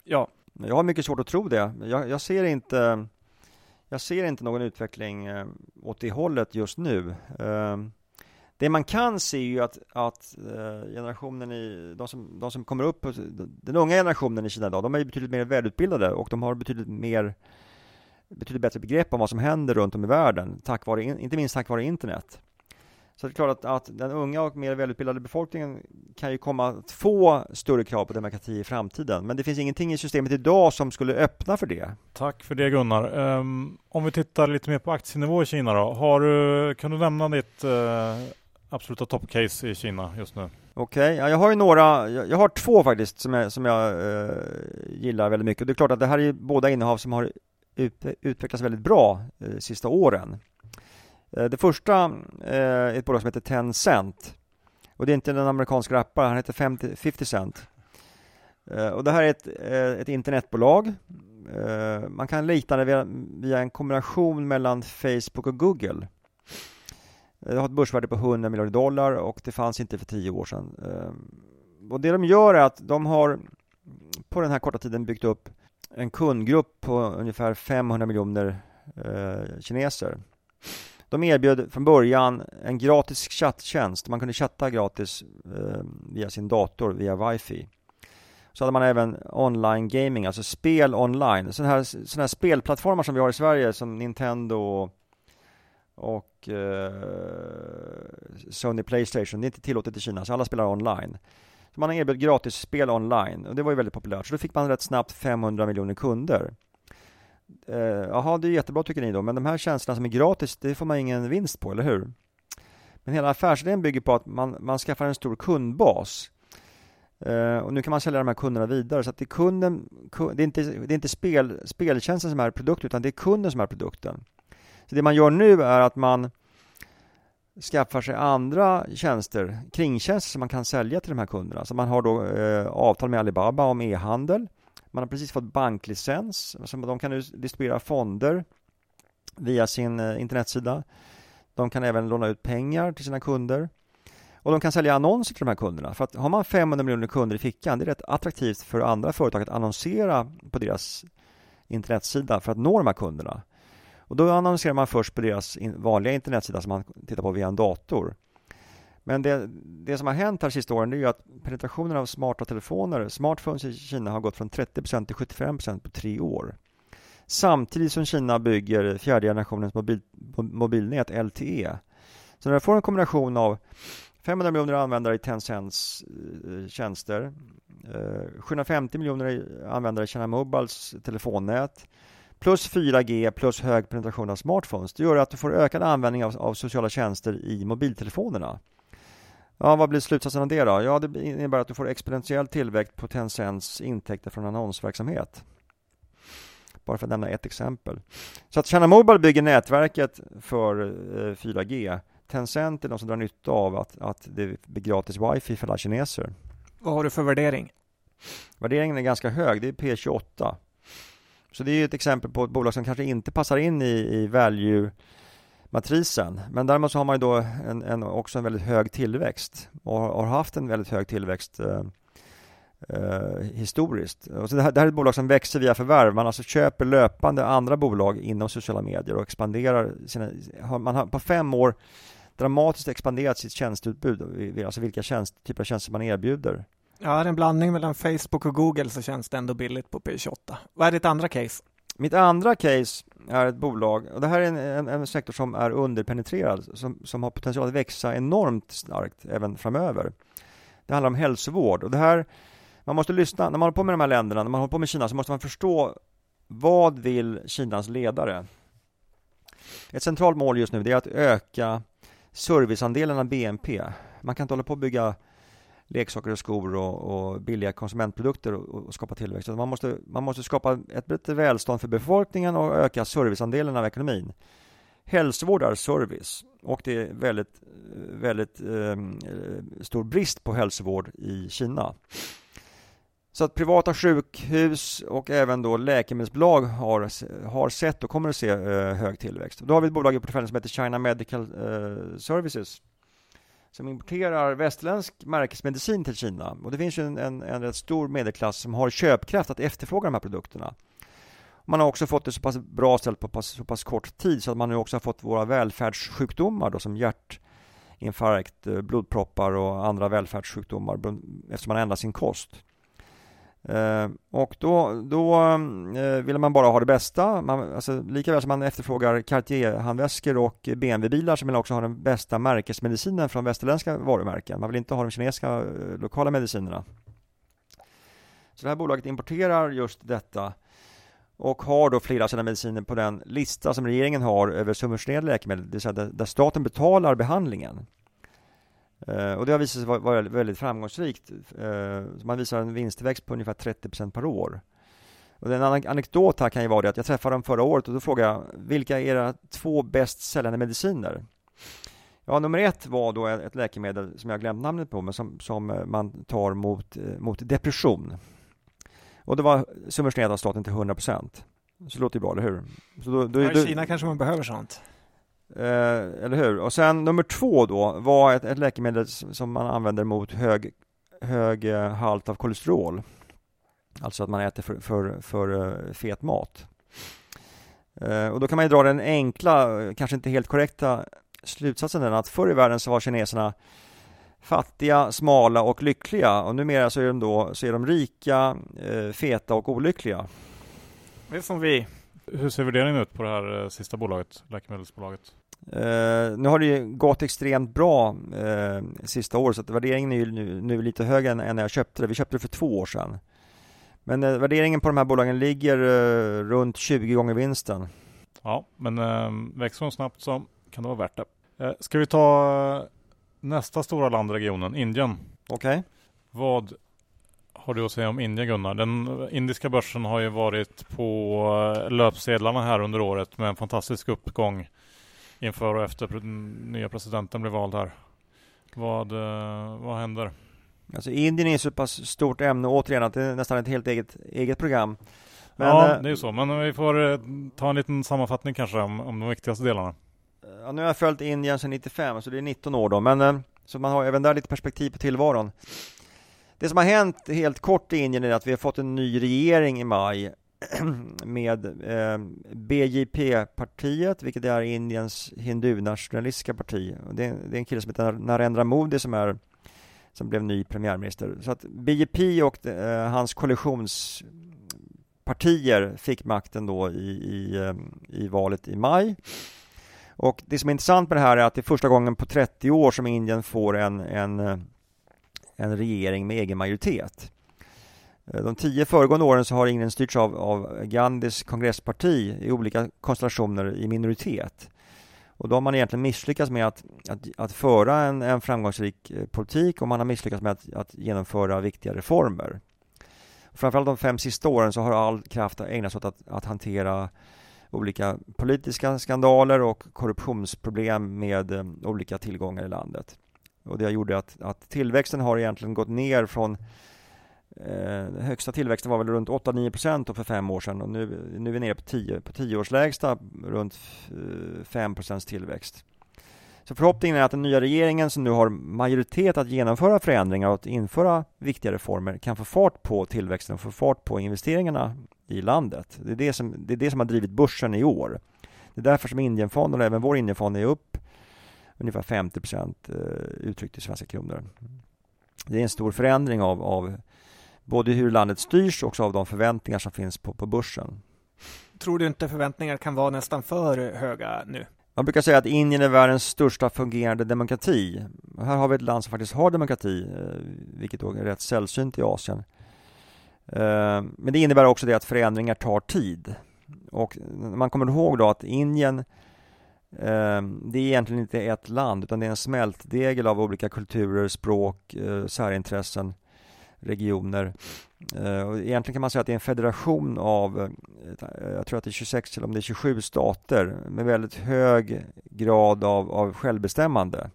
Ja. Jag har mycket svårt att tro det. Jag ser inte någon utveckling åt det hållet just nu. Det man kan se är ju att generationen de som kommer upp, den unga generationen i Kina idag, de är betydligt mer välutbildade och de har betydligt bättre begrepp om vad som händer runt om i världen, inte minst tack vare internet. Så det är klart att den unga och mer välutbildade befolkningen kan ju komma att få större krav på demokrati i framtiden. Men det finns ingenting i systemet idag som skulle öppna för det. Tack för det, Gunnar. Om vi tittar lite mer på aktienivå i Kina då. Kan du nämna ditt absoluta toppcase i Kina just nu? Okej, ja, jag har 2 faktiskt som jag gillar väldigt mycket. Och det är klart att det här är båda innehav som har utvecklas väldigt bra sista åren. Det första är ett bolag som heter Tencent. Och det är inte den amerikanska rapparen, han heter 50 Cent. Och det här är ett internetbolag. Man kan likna det via en kombination mellan Facebook och Google. Det har ett börsvärde på $100 miljarder och det fanns inte för 10 år sedan. Och det de gör är att de har på den här korta tiden byggt upp en kundgrupp på ungefär 500 miljoner kineser. De erbjöd från början en gratis chatttjänst. Man kunde chatta gratis via sin dator, via wifi. Så hade man även online gaming, alltså spel online. Sådana här spelplattformar som vi har i Sverige som Nintendo och Sony Playstation. Det är inte tillåtet i Kina, så alla spelar online. Så man har erbjudit gratis spel online och det var ju väldigt populärt. Så då fick man rätt snabbt 500 miljoner kunder. Jaha, det är jättebra tycker ni då. Men de här tjänsterna som är gratis, det får man ingen vinst på, eller hur? Men hela affärsidén bygger på att man skaffar en stor kundbas. Och nu kan man sälja de här kunderna vidare. Så att det är inte speltjänsten som är produkten, utan det är kunden som är produkten. Så det man gör nu är att man skaffar sig andra tjänster, kringtjänster som man kan sälja till de här kunderna. Så man har då avtal med Alibaba om e-handel. Man har precis fått banklicens. Alltså de kan nu distribuera fonder via sin internetsida. De kan även låna ut pengar till sina kunder. Och de kan sälja annonser till de här kunderna. För att har man 500 miljoner kunder i fickan, det är rätt attraktivt för andra företag att annonsera på deras internetsida för att nå de här kunderna. Och då annonserar man först på deras vanliga internetsida som man tittar på via en dator. Men det som har hänt här sista åren är ju att penetrationen av smarta telefoner, smartphones i Kina, har gått från 30% till 75% på 3 år. Samtidigt som Kina bygger fjärde generationens mobilnät, LTE. Så när du får en kombination av 500 miljoner användare i Tencents tjänster, 750 miljoner användare i China Mobiles telefonnät, plus 4G plus hög penetration av smartphones. Det gör att du får ökad användning av sociala tjänster i mobiltelefonerna. Ja, vad blir slutsatsen av det då? Ja, det innebär att du får exponentiell tillväxt på Tencents intäkter från annonsverksamhet. Bara för att nämna ett exempel. Så att China Mobile bygger nätverket för 4G. Tencent är de som drar nytta av att det blir gratis wifi för alla kineser. Vad har du för värdering? Värderingen är ganska hög, det är P28. Så det är ju ett exempel på ett bolag som kanske inte passar in i value-matrisen. Men däremot så har man ju då också en väldigt hög tillväxt och har haft en väldigt hög tillväxt historiskt. Och så det här är ett bolag som växer via förvärv. Man alltså köper löpande andra bolag inom sociala medier och expanderar man har på 5 år dramatiskt expanderat sitt tjänstutbud, alltså vilka typer av tjänster man erbjuder. Ja, det är en blandning mellan Facebook och Google, så känns det ändå billigt på P28. Vad är ditt andra case? Mitt andra case är ett bolag, och det här är en sektor som är underpenetrerad, som har potential att växa enormt starkt även framöver. Det handlar om hälsovård, och det här, man måste lyssna, när man håller på med de här länderna, när man håller på med Kina, så måste man förstå, vad vill Kinas ledare? Ett centralt mål just nu, det är att öka serviceandelen av BNP. Man kan inte hålla på att bygga leksaker och skor och billiga konsumentprodukter och skapa tillväxt. Man måste skapa ett bättre välstånd för befolkningen och öka serviceandelen av ekonomin. Hälsovård är service, och det är väldigt, väldigt stor brist på hälsovård i Kina. Så att privata sjukhus och även då läkemedelsbolag har sett och kommer att se hög tillväxt. Då har vi ett bolag i portföljen som heter China Medical Services, som importerar västerländsk märkesmedicin till Kina. Och det finns ju en rätt stor medelklass som har köpkraft att efterfråga de här produkterna. Man har också fått det så pass bra ställt på så pass kort tid, så att man nu också har fått våra välfärdssjukdomar då, som hjärtinfarkt, blodproppar och andra välfärdssjukdomar, eftersom man ändrar sin kost. Och då vill man bara ha det bästa. Likaväl som man efterfrågar Cartier-handväskor och BMW-bilar, så vill man också ha den bästa märkesmedicinen från västerländska varumärken. Man vill inte ha de kinesiska lokala medicinerna. Så det här bolaget importerar just detta, och har då flera av sina mediciner på den lista som regeringen har över subventionerade läkemedel, det vill säga där staten betalar behandlingen. Och det har visat sig vara väldigt framgångsrikt. Man visar en vinsttillväxt på ungefär 30% per år. Och en anekdot här kan ju vara det att jag träffade dem förra året, och då frågade jag, vilka är era 2 bäst säljande mediciner? Ja, nummer 1 var då ett läkemedel som jag glömt namnet på, men som man tar mot depression. Och det var subventionerat av staten till 100%. Så det låter ju bra, eller hur? Så i Kina kanske man behöver sånt. Eller hur? Och sen nummer 2 då var ett läkemedel som man använder mot hög halt av kolesterol. Alltså att man äter för fet mat. Och då kan man ju dra den enkla, kanske inte helt korrekta slutsatsen där, att förr i världen så var kineserna fattiga, smala och lyckliga, och numera så är de rika, feta och olyckliga. Det är som vi. Hur ser värderingen ut på det här sista bolaget, läkemedelsbolaget? Nu har det ju gått extremt bra sista år, så att värderingen är ju nu lite högre än när jag köpte det. Vi köpte det för 2 år sedan. Men värderingen på de här bolagen ligger runt 20 gånger vinsten. Ja, men växer de snabbt så kan det vara värt det. Ska vi ta nästa stora landregionen, Indien? Okej. Okay. Vad har du att säga om Indien, Gunnar? Den indiska börsen har ju varit på löpsedlarna här under året med en fantastisk uppgång inför och efter den nya presidenten blev vald här. Vad händer? Alltså Indien är så pass stort ämne återigen att det är nästan ett helt eget program. Men, ja, det är ju så. Men vi får ta en liten sammanfattning kanske om de viktigaste delarna. Ja, nu har jag följt Indien sedan 95, så det är 19 år då. Men så man har även där lite perspektiv på tillvaron. Det som har hänt helt kort i Indien är att vi har fått en ny regering i maj med BJP-partiet, vilket är Indiens hindu-nationalistiska parti. Det är en kille som heter Narendra Modi som blev ny premiärminister. Så att BJP och hans koalitionspartier fick makten då i valet i maj. Och det som är intressant med det här är att det är första gången på 30 år som Indien får en regering med egen majoritet. De 10 föregående åren så har Indien styrts av Gandhis kongressparti i olika konstellationer i minoritet. Och då har man egentligen misslyckats med att föra en framgångsrik politik, och man har misslyckats med att genomföra viktiga reformer. Framförallt de 5 sista åren så har all kraft ägnats åt att hantera olika politiska skandaler och korruptionsproblem med olika tillgångar i landet. Och det gjorde att tillväxten har egentligen gått ner från Högsta tillväxten var väl runt 8-9% för 5 år sedan, och nu är vi nere på 10, på 10 års lägsta runt 5% tillväxt. Så förhoppningen är att den nya regeringen, som nu har majoritet att genomföra förändringar och att införa viktiga reformer, kan få fart på tillväxten och få fart på investeringarna i landet. Det är det som har drivit börsen i år. Det är därför som Indienfonden och även vår Indienfond är upp ungefär 50% uttryckt i svenska kronor. Det är en stor förändring av både hur landet styrs och också av de förväntningar som finns på börsen. Tror du inte förväntningar kan vara nästan för höga nu? Man brukar säga att Indien är världens största fungerande demokrati. Här har vi ett land som faktiskt har demokrati, vilket då är rätt sällsynt i Asien. Men det innebär också det att förändringar tar tid. Och man kommer ihåg då att Indien, det är egentligen inte ett land, utan det är en smältdegel av olika kulturer, språk, särintressen, regioner. Och egentligen kan man säga att det är en federation av, jag tror att det är 26 eller om det är 27 stater med väldigt hög grad av självbestämmande.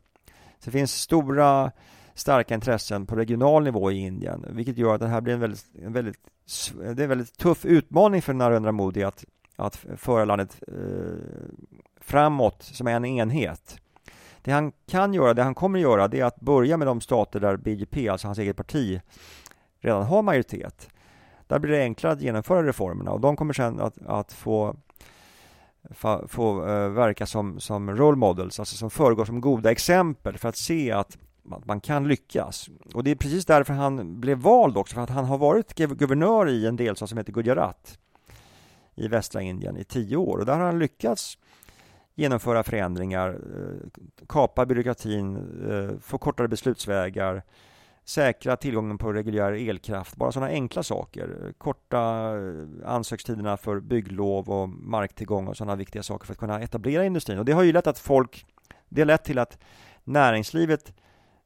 Så det finns stora starka intressen på regional nivå i Indien, vilket gör att det här blir en väldigt tuff utmaning för Narendra Modi att föra landet framåt som en enhet. Det han kan göra, det han kommer göra, det är att börja med de stater där BJP, alltså hans eget parti, redan har majoritet. Där blir det enklare att genomföra reformerna, och de kommer sedan att få verka som role models, alltså som föregår som goda exempel för att se att man kan lyckas. Och det är precis därför han blev vald också, för att han har varit guvernör i en delstat som heter Gujarat i västra Indien i 10 år, och där har han lyckats genomföra förändringar, kapa byråkratin, få kortare beslutsvägar, säkra tillgången på reguljär elkraft, bara sådana enkla saker, korta ansökstiderna för bygglov och marktillgång och sådana viktiga saker för att kunna etablera industrin. Och det har ju lett till att näringslivet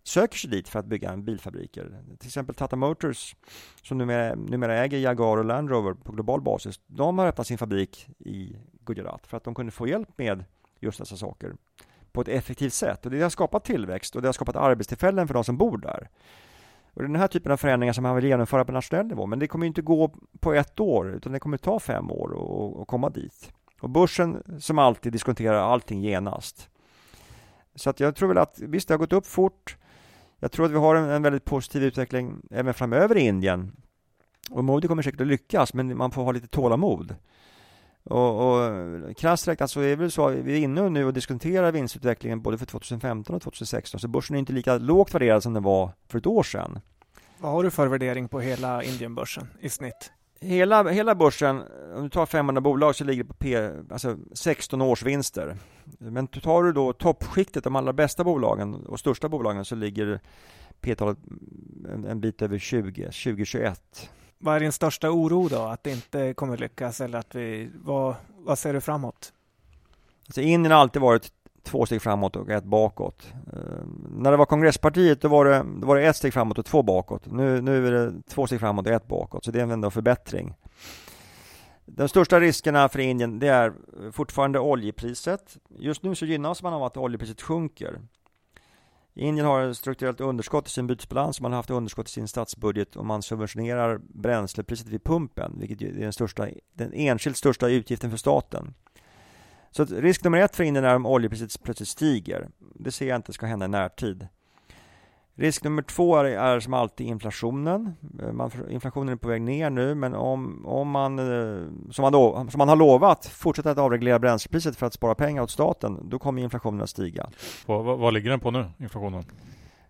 söker sig dit för att bygga bilfabriker. Till exempel Tata Motors, som numera äger Jaguar och Land Rover på global basis, de har öppnat sin fabrik i Gujarat för att de kunde få hjälp med just dessa saker på ett effektivt sätt. Och det har skapat tillväxt, och det har skapat arbetstillfällen för de som bor där. Och den här typen av förändringar som man vill genomföra på nationell nivå, men det kommer ju inte gå på 1 år, utan det kommer ta 5 år och komma dit. Och börsen, som alltid, diskuterar allting genast. Så att jag tror väl att visst, det har gått upp fort. Jag tror att vi har en väldigt positiv utveckling även framöver i Indien. Och Modi kommer säkert att lyckas, men man får ha lite tålamod. Och krasst räknat så är det så att vi är inne nu och diskuterar vinstutvecklingen både för 2015 och 2016. Så börsen är inte lika lågt värderad som den var för 1 år sedan. Vad har du för värdering på hela Indienbörsen i snitt? Hela börsen, om du tar 500 bolag så ligger det på 16 års vinster. Men tar du då toppskiktet, de allra bästa bolagen och största bolagen, så ligger P-talet en bit över 20-21. Vad är din största oro då? Att det inte kommer lyckas, eller att vad ser du framåt? Alltså Indien har alltid varit 2 steg framåt och 1 bakåt. När det var Kongresspartiet då var det 1 steg framåt och 2 bakåt. Nu är det 2 steg framåt och 1 bakåt, så det är ändå en förbättring. De största riskerna för Indien, det är fortfarande oljepriset. Just nu så gynnas man av att oljepriset sjunker. Indien har ett strukturellt underskott i sin bytesbalans, man har haft underskott i sin statsbudget, och man subventionerar bränslepriset vid pumpen, vilket är den enskilt största utgiften för staten. Så risk nummer 1 för Indien är om oljepriset plötsligt stiger. Det ser jag inte ska hända i närtid. Risk nummer 2 är som alltid inflationen. Inflationen är på väg ner nu, men om man, som man har lovat, fortsätter att avreglera bränslepriset för att spara pengar åt staten, då kommer inflationen att stiga. Vad ligger den på nu, inflationen?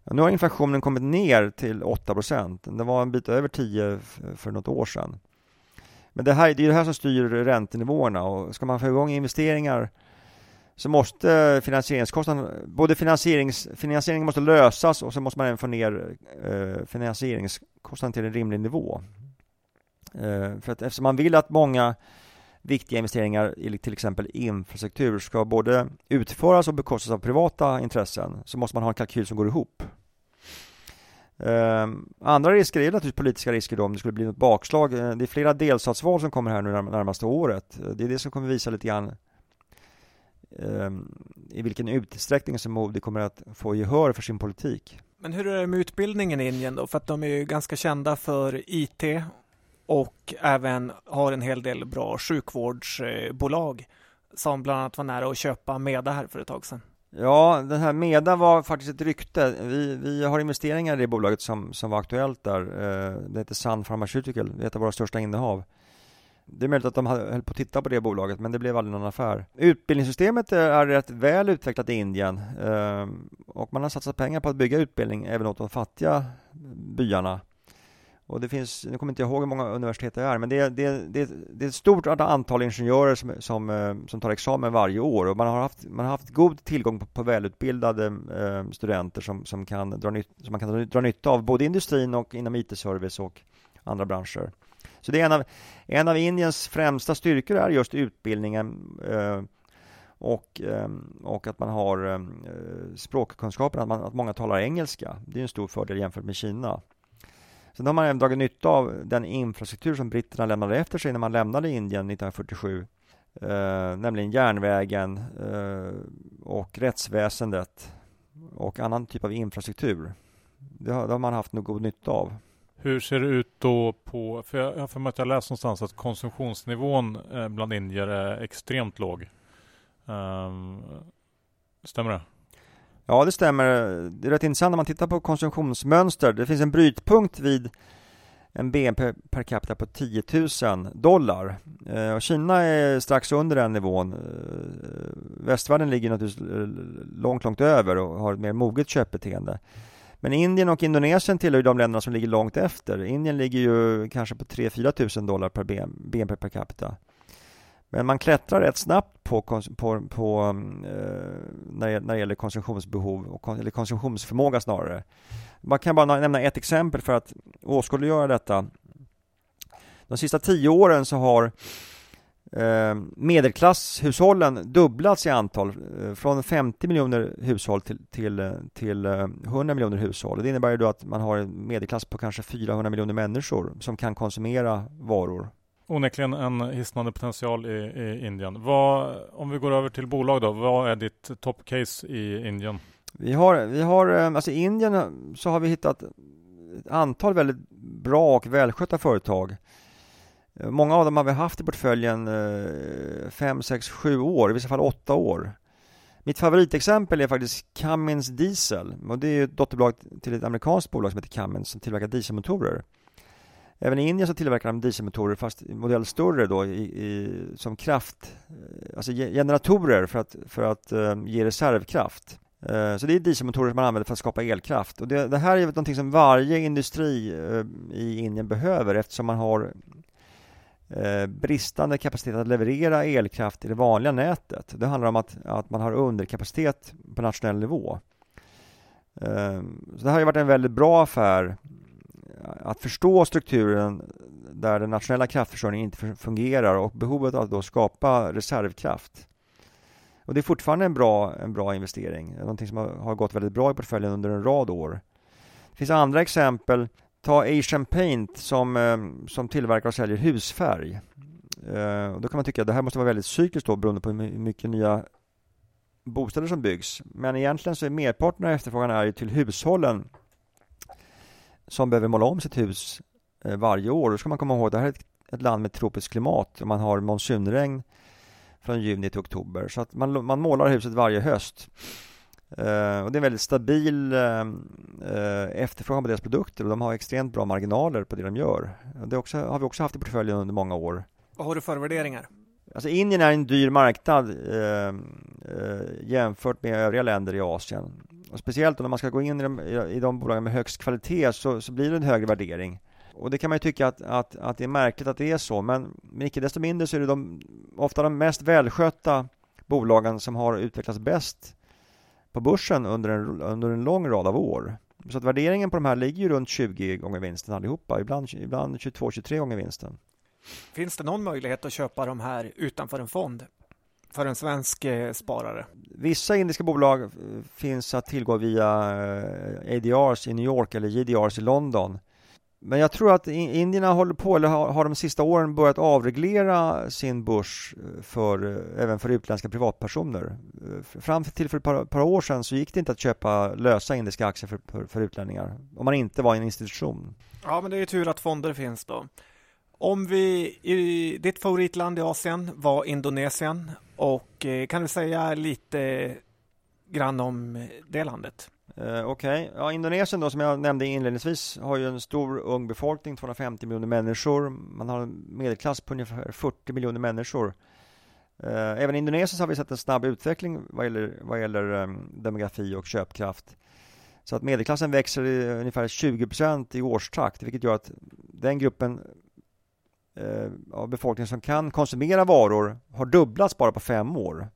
Ja, nu har inflationen kommit ner till 8%. Den var en bit över 10 för något år sedan. Men det är det här som styr räntenivåerna, och ska man få igång investeringar så måste finansieringen måste lösas, och så måste man även få ner finansieringskostnaden till en rimlig nivå. För att eftersom man vill att många viktiga investeringar i till exempel infrastruktur ska både utföras och bekostas av privata intressen, så måste man ha en kalkyl som går ihop. Andra risker är naturligtvis politiska risker då, om det skulle bli något bakslag. Det är flera delstatsval som kommer här nu närmaste året. Det är det som kommer visa lite grann i vilken utsträckning som Modi kommer att få gehör för sin politik. Men hur är det med utbildningen i Indien då? För att de är ju ganska kända för IT och även har en hel del bra sjukvårdsbolag som bland annat var nära att köpa Meda här för ett tag sedan. Ja, den här Meda var faktiskt ett rykte. Vi har investeringar i det bolaget som var aktuellt där. Det heter Sun Pharmaceutical, det är ett av våra största innehav. Det är möjligt att de höll på att titta på det bolaget, men det blev aldrig någon affär. Utbildningssystemet är rätt väl utvecklat i Indien och man har satsat pengar på att bygga utbildning även åt de fattiga byarna. Och det finns, nu kommer inte jag ihåg hur många universitet det är, men det är ett stort antal ingenjörer som tar examen varje år, och man har haft god tillgång på välutbildade studenter som man kan dra nytta av både industrin och inom IT-service och andra branscher. Så det är en av Indiens främsta styrkor är just utbildningen och att man har språkkunskapen, att många talar engelska. Det är en stor fördel jämfört med Kina. Sen har man även dragit nytta av den infrastruktur som britterna lämnade efter sig när man lämnade Indien 1947. Nämligen järnvägen och rättsväsendet och annan typ av infrastruktur. Det har man haft nog god nytta av. Hur ser det ut då på, för jag har för mig att jag läst någonstans att konsumtionsnivån bland indier är extremt låg. Stämmer det? Ja, det stämmer. Det är rätt intressant när man tittar på konsumtionsmönster. Det finns en brytpunkt vid en BNP per capita på $10,000. Och Kina är strax under den nivån. Västvärlden ligger naturligtvis långt över och har ett mer moget köpbeteende. Men Indien och Indonesien tillhör ju de länderna som ligger långt efter. Indien ligger ju kanske på $3,000-$4,000 per BNP per capita. Men man klättrar rätt snabbt när det gäller konsumtionsbehov eller konsumtionsförmåga snarare. Man kan bara nämna ett exempel för att åskådliggöra detta. De sista 10 åren så har medelklasshushållen dubblats i antal från 50 miljoner hushåll till 100 miljoner hushåll. Det innebär ju då att man har en medelklass på kanske 400 miljoner människor som kan konsumera varor. Onekligen en hisnande potential i Indien. Om vi går över till bolag då, vad är ditt toppcase i Indien? Vi har i Indien så har vi hittat ett antal väldigt bra och välskötta företag. Många av dem har vi haft i portföljen 5, 6, 7 år, i vissa fall 8 år. Mitt favoritexempel är faktiskt Cummins Diesel. Och det är ett dotterbolag till ett amerikanskt bolag som heter Cummins som tillverkar dieselmotorer. Även i Indien så tillverkar de dieselmotorer fast modell större då som kraft, alltså generatorer för att ge reservkraft. Så det är dieselmotorer som man använder för att skapa elkraft. Och det här är någonting som varje industri i Indien behöver eftersom man har bristande kapacitet att leverera elkraft i det vanliga nätet. Det handlar om att man har underkapacitet på nationell nivå. Så det här har varit en väldigt bra affär att förstå strukturen där den nationella kraftförsörjningen inte fungerar och behovet av att då skapa reservkraft. Och det är fortfarande en bra investering. Någonting som har gått väldigt bra i portföljen under en rad år. Det finns andra exempel. Ta Asian Paint som tillverkar och säljer husfärg. Då kan man tycka att det här måste vara väldigt cykliskt då, beroende på hur mycket nya bostäder som byggs. Men egentligen så är merparten av efterfrågan är ju till hushållen som behöver måla om sitt hus varje år. Då ska man komma ihåg att det här är ett land med tropiskt klimat och man har monsunregn från juni till oktober. Så att man målar huset varje höst. Och det är en väldigt stabil efterfrågan på deras produkter och de har extremt bra marginaler på det de gör. Har vi också haft i portföljen under många år. Vad har du för värderingar? Alltså Indien är en dyr marknad jämfört med övriga länder i Asien. Och speciellt när man ska gå in i de bolagen med högst kvalitet så blir det en högre värdering. Och det kan man ju tycka att det är märkligt att det är så. Men icke desto mindre så är det ofta de mest välskötta bolagen som har utvecklats bäst på börsen under en lång rad av år. Så att värderingen på de här ligger ju runt 20 gånger vinsten allihopa. Ibland 22-23 gånger vinsten. Finns det någon möjlighet att köpa de här utanför en fond? För en svensk sparare? Vissa indiska bolag finns att tillgå via ADRs i New York eller JDRs i London. Men jag tror att indierna håller på, eller har de sista åren börjat avreglera sin börs även för utländska privatpersoner. Fram till för ett par år sedan så gick det inte att köpa lösa indiska aktier för utlänningar om man inte var en institution. Ja, men det är ju tur att fonder finns då. Om ditt favoritland i Asien var Indonesien, och kan du säga lite grann om det landet? Okej. Ja, Indonesien då, som jag nämnde inledningsvis, har ju en stor ung befolkning, 250 miljoner människor. Man har en medelklass på ungefär 40 miljoner människor. Även i Indonesien så har vi sett en snabb utveckling vad gäller demografi och köpkraft. Så att medelklassen växer i ungefär 20% i årstakt, vilket gör att den gruppen av befolkningen som kan konsumera varor har dubblats bara på 5 år.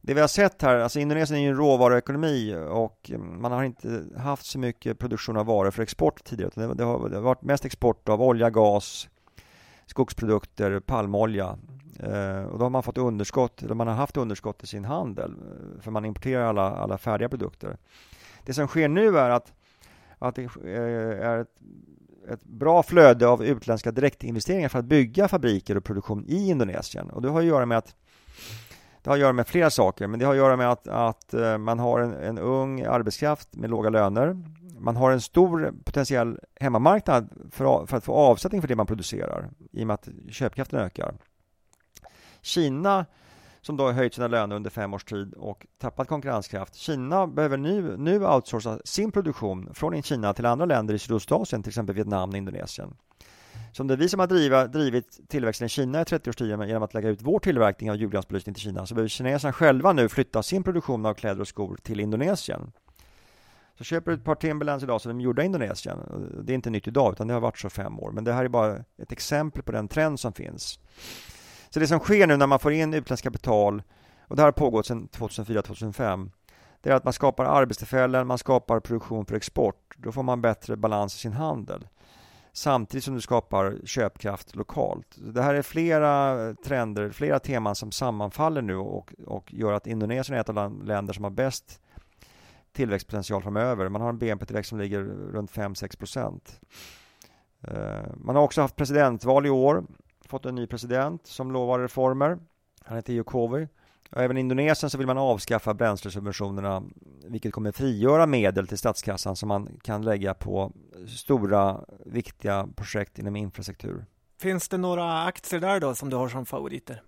Det vi har sett här, alltså Indonesien är ju en råvaruekonomi, och man har inte haft så mycket produktion av varor för export tidigare, utan det har varit mest export av olja, gas, skogsprodukter, palmolja. Och då har man fått underskott, eller man har haft underskott i sin handel, för man importerar alla färdiga produkter. Det som sker nu är att det är ett bra flöde av utländska direktinvesteringar för att bygga fabriker och produktion i Indonesien. Och det har att göra med flera saker, men det har att göra med att man har en ung arbetskraft med låga löner. Man har en stor potentiell hemmamarknad för att få avsättning för det man producerar, i och med att köpkraften ökar. Kina, som då har höjt sina löner under 5 års tid och tappat konkurrenskraft. Kina behöver nu outsourca sin produktion från Kina till andra länder i Sydostasien, till exempel Vietnam och Indonesien. Så det är vi som har drivit tillväxten i Kina i 30 års tid genom att lägga ut vår tillverkning av julgransbelysning till Kina, så behöver kineserna själva nu flytta sin produktion av kläder och skor till Indonesien. Så köper du ett par Timberlands idag så de gjorde i Indonesien. Det är inte nytt idag, utan det har varit så 5 år. Men det här är bara ett exempel på den trend som finns. Så det som sker nu när man får in utländskt kapital, och det här har pågått sedan 2004-2005, det är att man skapar arbetstillfällen, man skapar produktion för export. Då får man bättre balans i sin handel, samtidigt som du skapar köpkraft lokalt. Det här är flera trender, flera teman som sammanfaller nu och gör att Indonesien är ett av de länder som har bäst tillväxtpotential framöver. Man har en BNP-tillväxt som ligger runt 5-6%. Man har också haft presidentval i år, fått en ny president som lovar reformer. Han heter Jokowi. Och även i Indonesien så vill man avskaffa bränslesubventionerna, vilket kommer frigöra medel till statskassan som man kan lägga på stora, viktiga projekt inom infrastruktur. Finns det några aktier där då som du har som favoriter?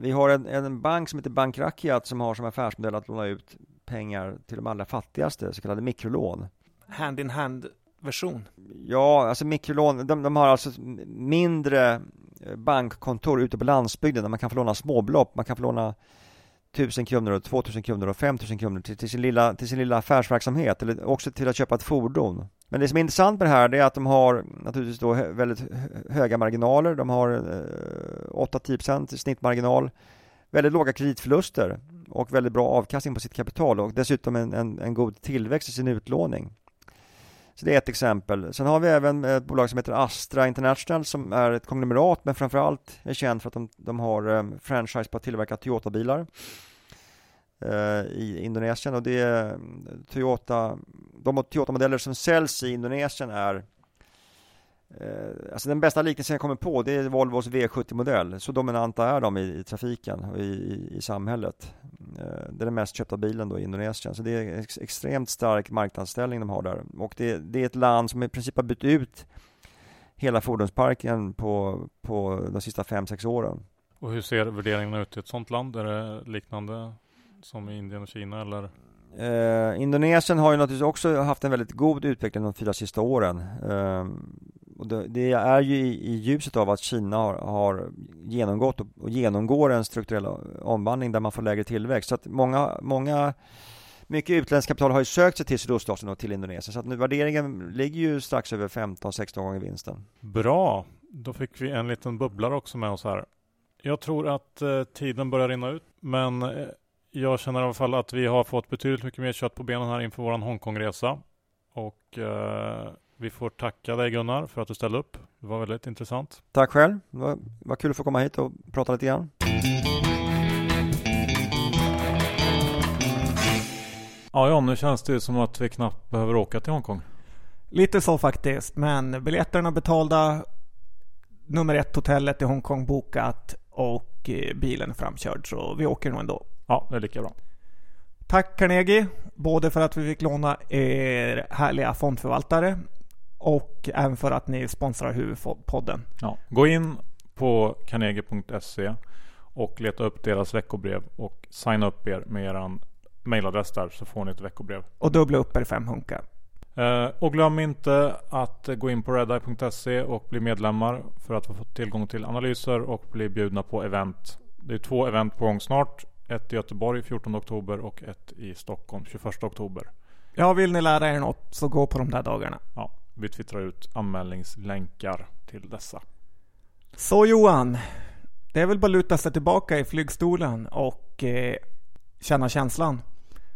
Vi har en bank som heter Bank Rakyat, som har som affärsmodell att låna ut pengar till de allra fattigaste, så kallade mikrolån. Hand-in-hand-version? Ja, alltså mikrolån, de har alltså mindre bankkontor ute på landsbygden där man kan få låna småbelopp. Man kan få låna 1000 kronor, 2000 kronor och 5000 kronor till sin lilla affärsverksamhet, eller också till att köpa ett fordon. Men det som är intressant med det här är att de har naturligtvis då väldigt höga marginaler. De har 8-10% snittmarginal, väldigt låga kreditförluster och väldigt bra avkastning på sitt kapital, och dessutom en god tillväxt i sin utlåning. Så det är ett exempel. Sen har vi även ett bolag som heter Astra International, som är ett konglomerat, men framförallt är känt för att de har franchise på att tillverka Toyota-bilar i Indonesien. Och det är de Toyota-modeller som säljs i Indonesien är, alltså den bästa liknelsen jag kommer på, det är Volvos V70-modell. Så dominanta är de i trafiken och i samhället. Det är den mest köpta bilen då i Indonesien. Så det är extremt stark marknadsställning de har där. Och det är ett land som i princip har bytt ut hela fordonsparken på de sista 5-6 åren. Och hur ser värderingarna ut i ett sånt land? Är det liknande som i Indien och Kina, eller? Indonesien har ju naturligtvis också haft en väldigt god utveckling de 4 sista åren. Och det är ju i ljuset av att Kina har genomgått och genomgår en strukturell omvandling där man får lägre tillväxt. Så att mycket utländskt kapital har ju sökt sig till Sydostasien och till Indonesien. Så att nu värderingen ligger ju strax över 15-16 gånger vinsten. Bra, då fick vi en liten bubblare också med oss här. Jag tror att tiden börjar rinna ut, men jag känner i alla fall att vi har fått betydligt mycket mer kött på benen här inför vår Hongkongresa. Och vi får tacka dig, Gunnar, för att du ställde upp. Det var väldigt intressant. Tack själv. Det var kul att få komma hit och prata lite grann. Ja, nu känns det som att vi knappt behöver åka till Hongkong. Lite så faktiskt, men biljetterna betalda, nummer ett hotellet i Hongkong bokat och bilen framkörd, så vi åker nog ändå. Ja, det är lika bra. Tack Carnegie, både för att vi fick låna er härliga fondförvaltare och även för att ni sponsrar huvudpodden. Ja, gå in på carnegie.se och leta upp deras veckobrev och signa upp er med er mailadress där, så får ni ett veckobrev. Och dubbla upp er 5 hunkar. Och glöm inte att gå in på redeye.se och bli medlemmar för att få tillgång till analyser och bli bjudna på event. Det är 2 event på gång snart. Ett i Göteborg 14 oktober och ett i Stockholm 21 oktober. Ja, vill ni lära er något så gå på de där dagarna. Ja, vi twittrar ut anmälningslänkar till dessa. Så Johan, det är väl bara luta sig tillbaka i flygstolen och känna känslan.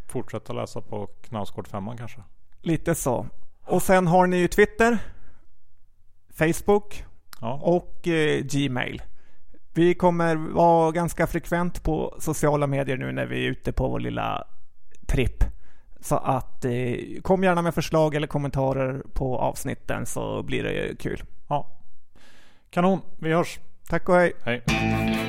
Fortsätta läsa på Knausgård 5 kanske. Lite så. Och sen har ni ju Twitter, Facebook och Gmail. Vi kommer vara ganska frekvent på sociala medier nu när vi är ute på vår lilla tripp. Så att kom gärna med förslag eller kommentarer på avsnitten, så blir det kul. Ja. Kanon, vi hörs. Tack och hej. Hej.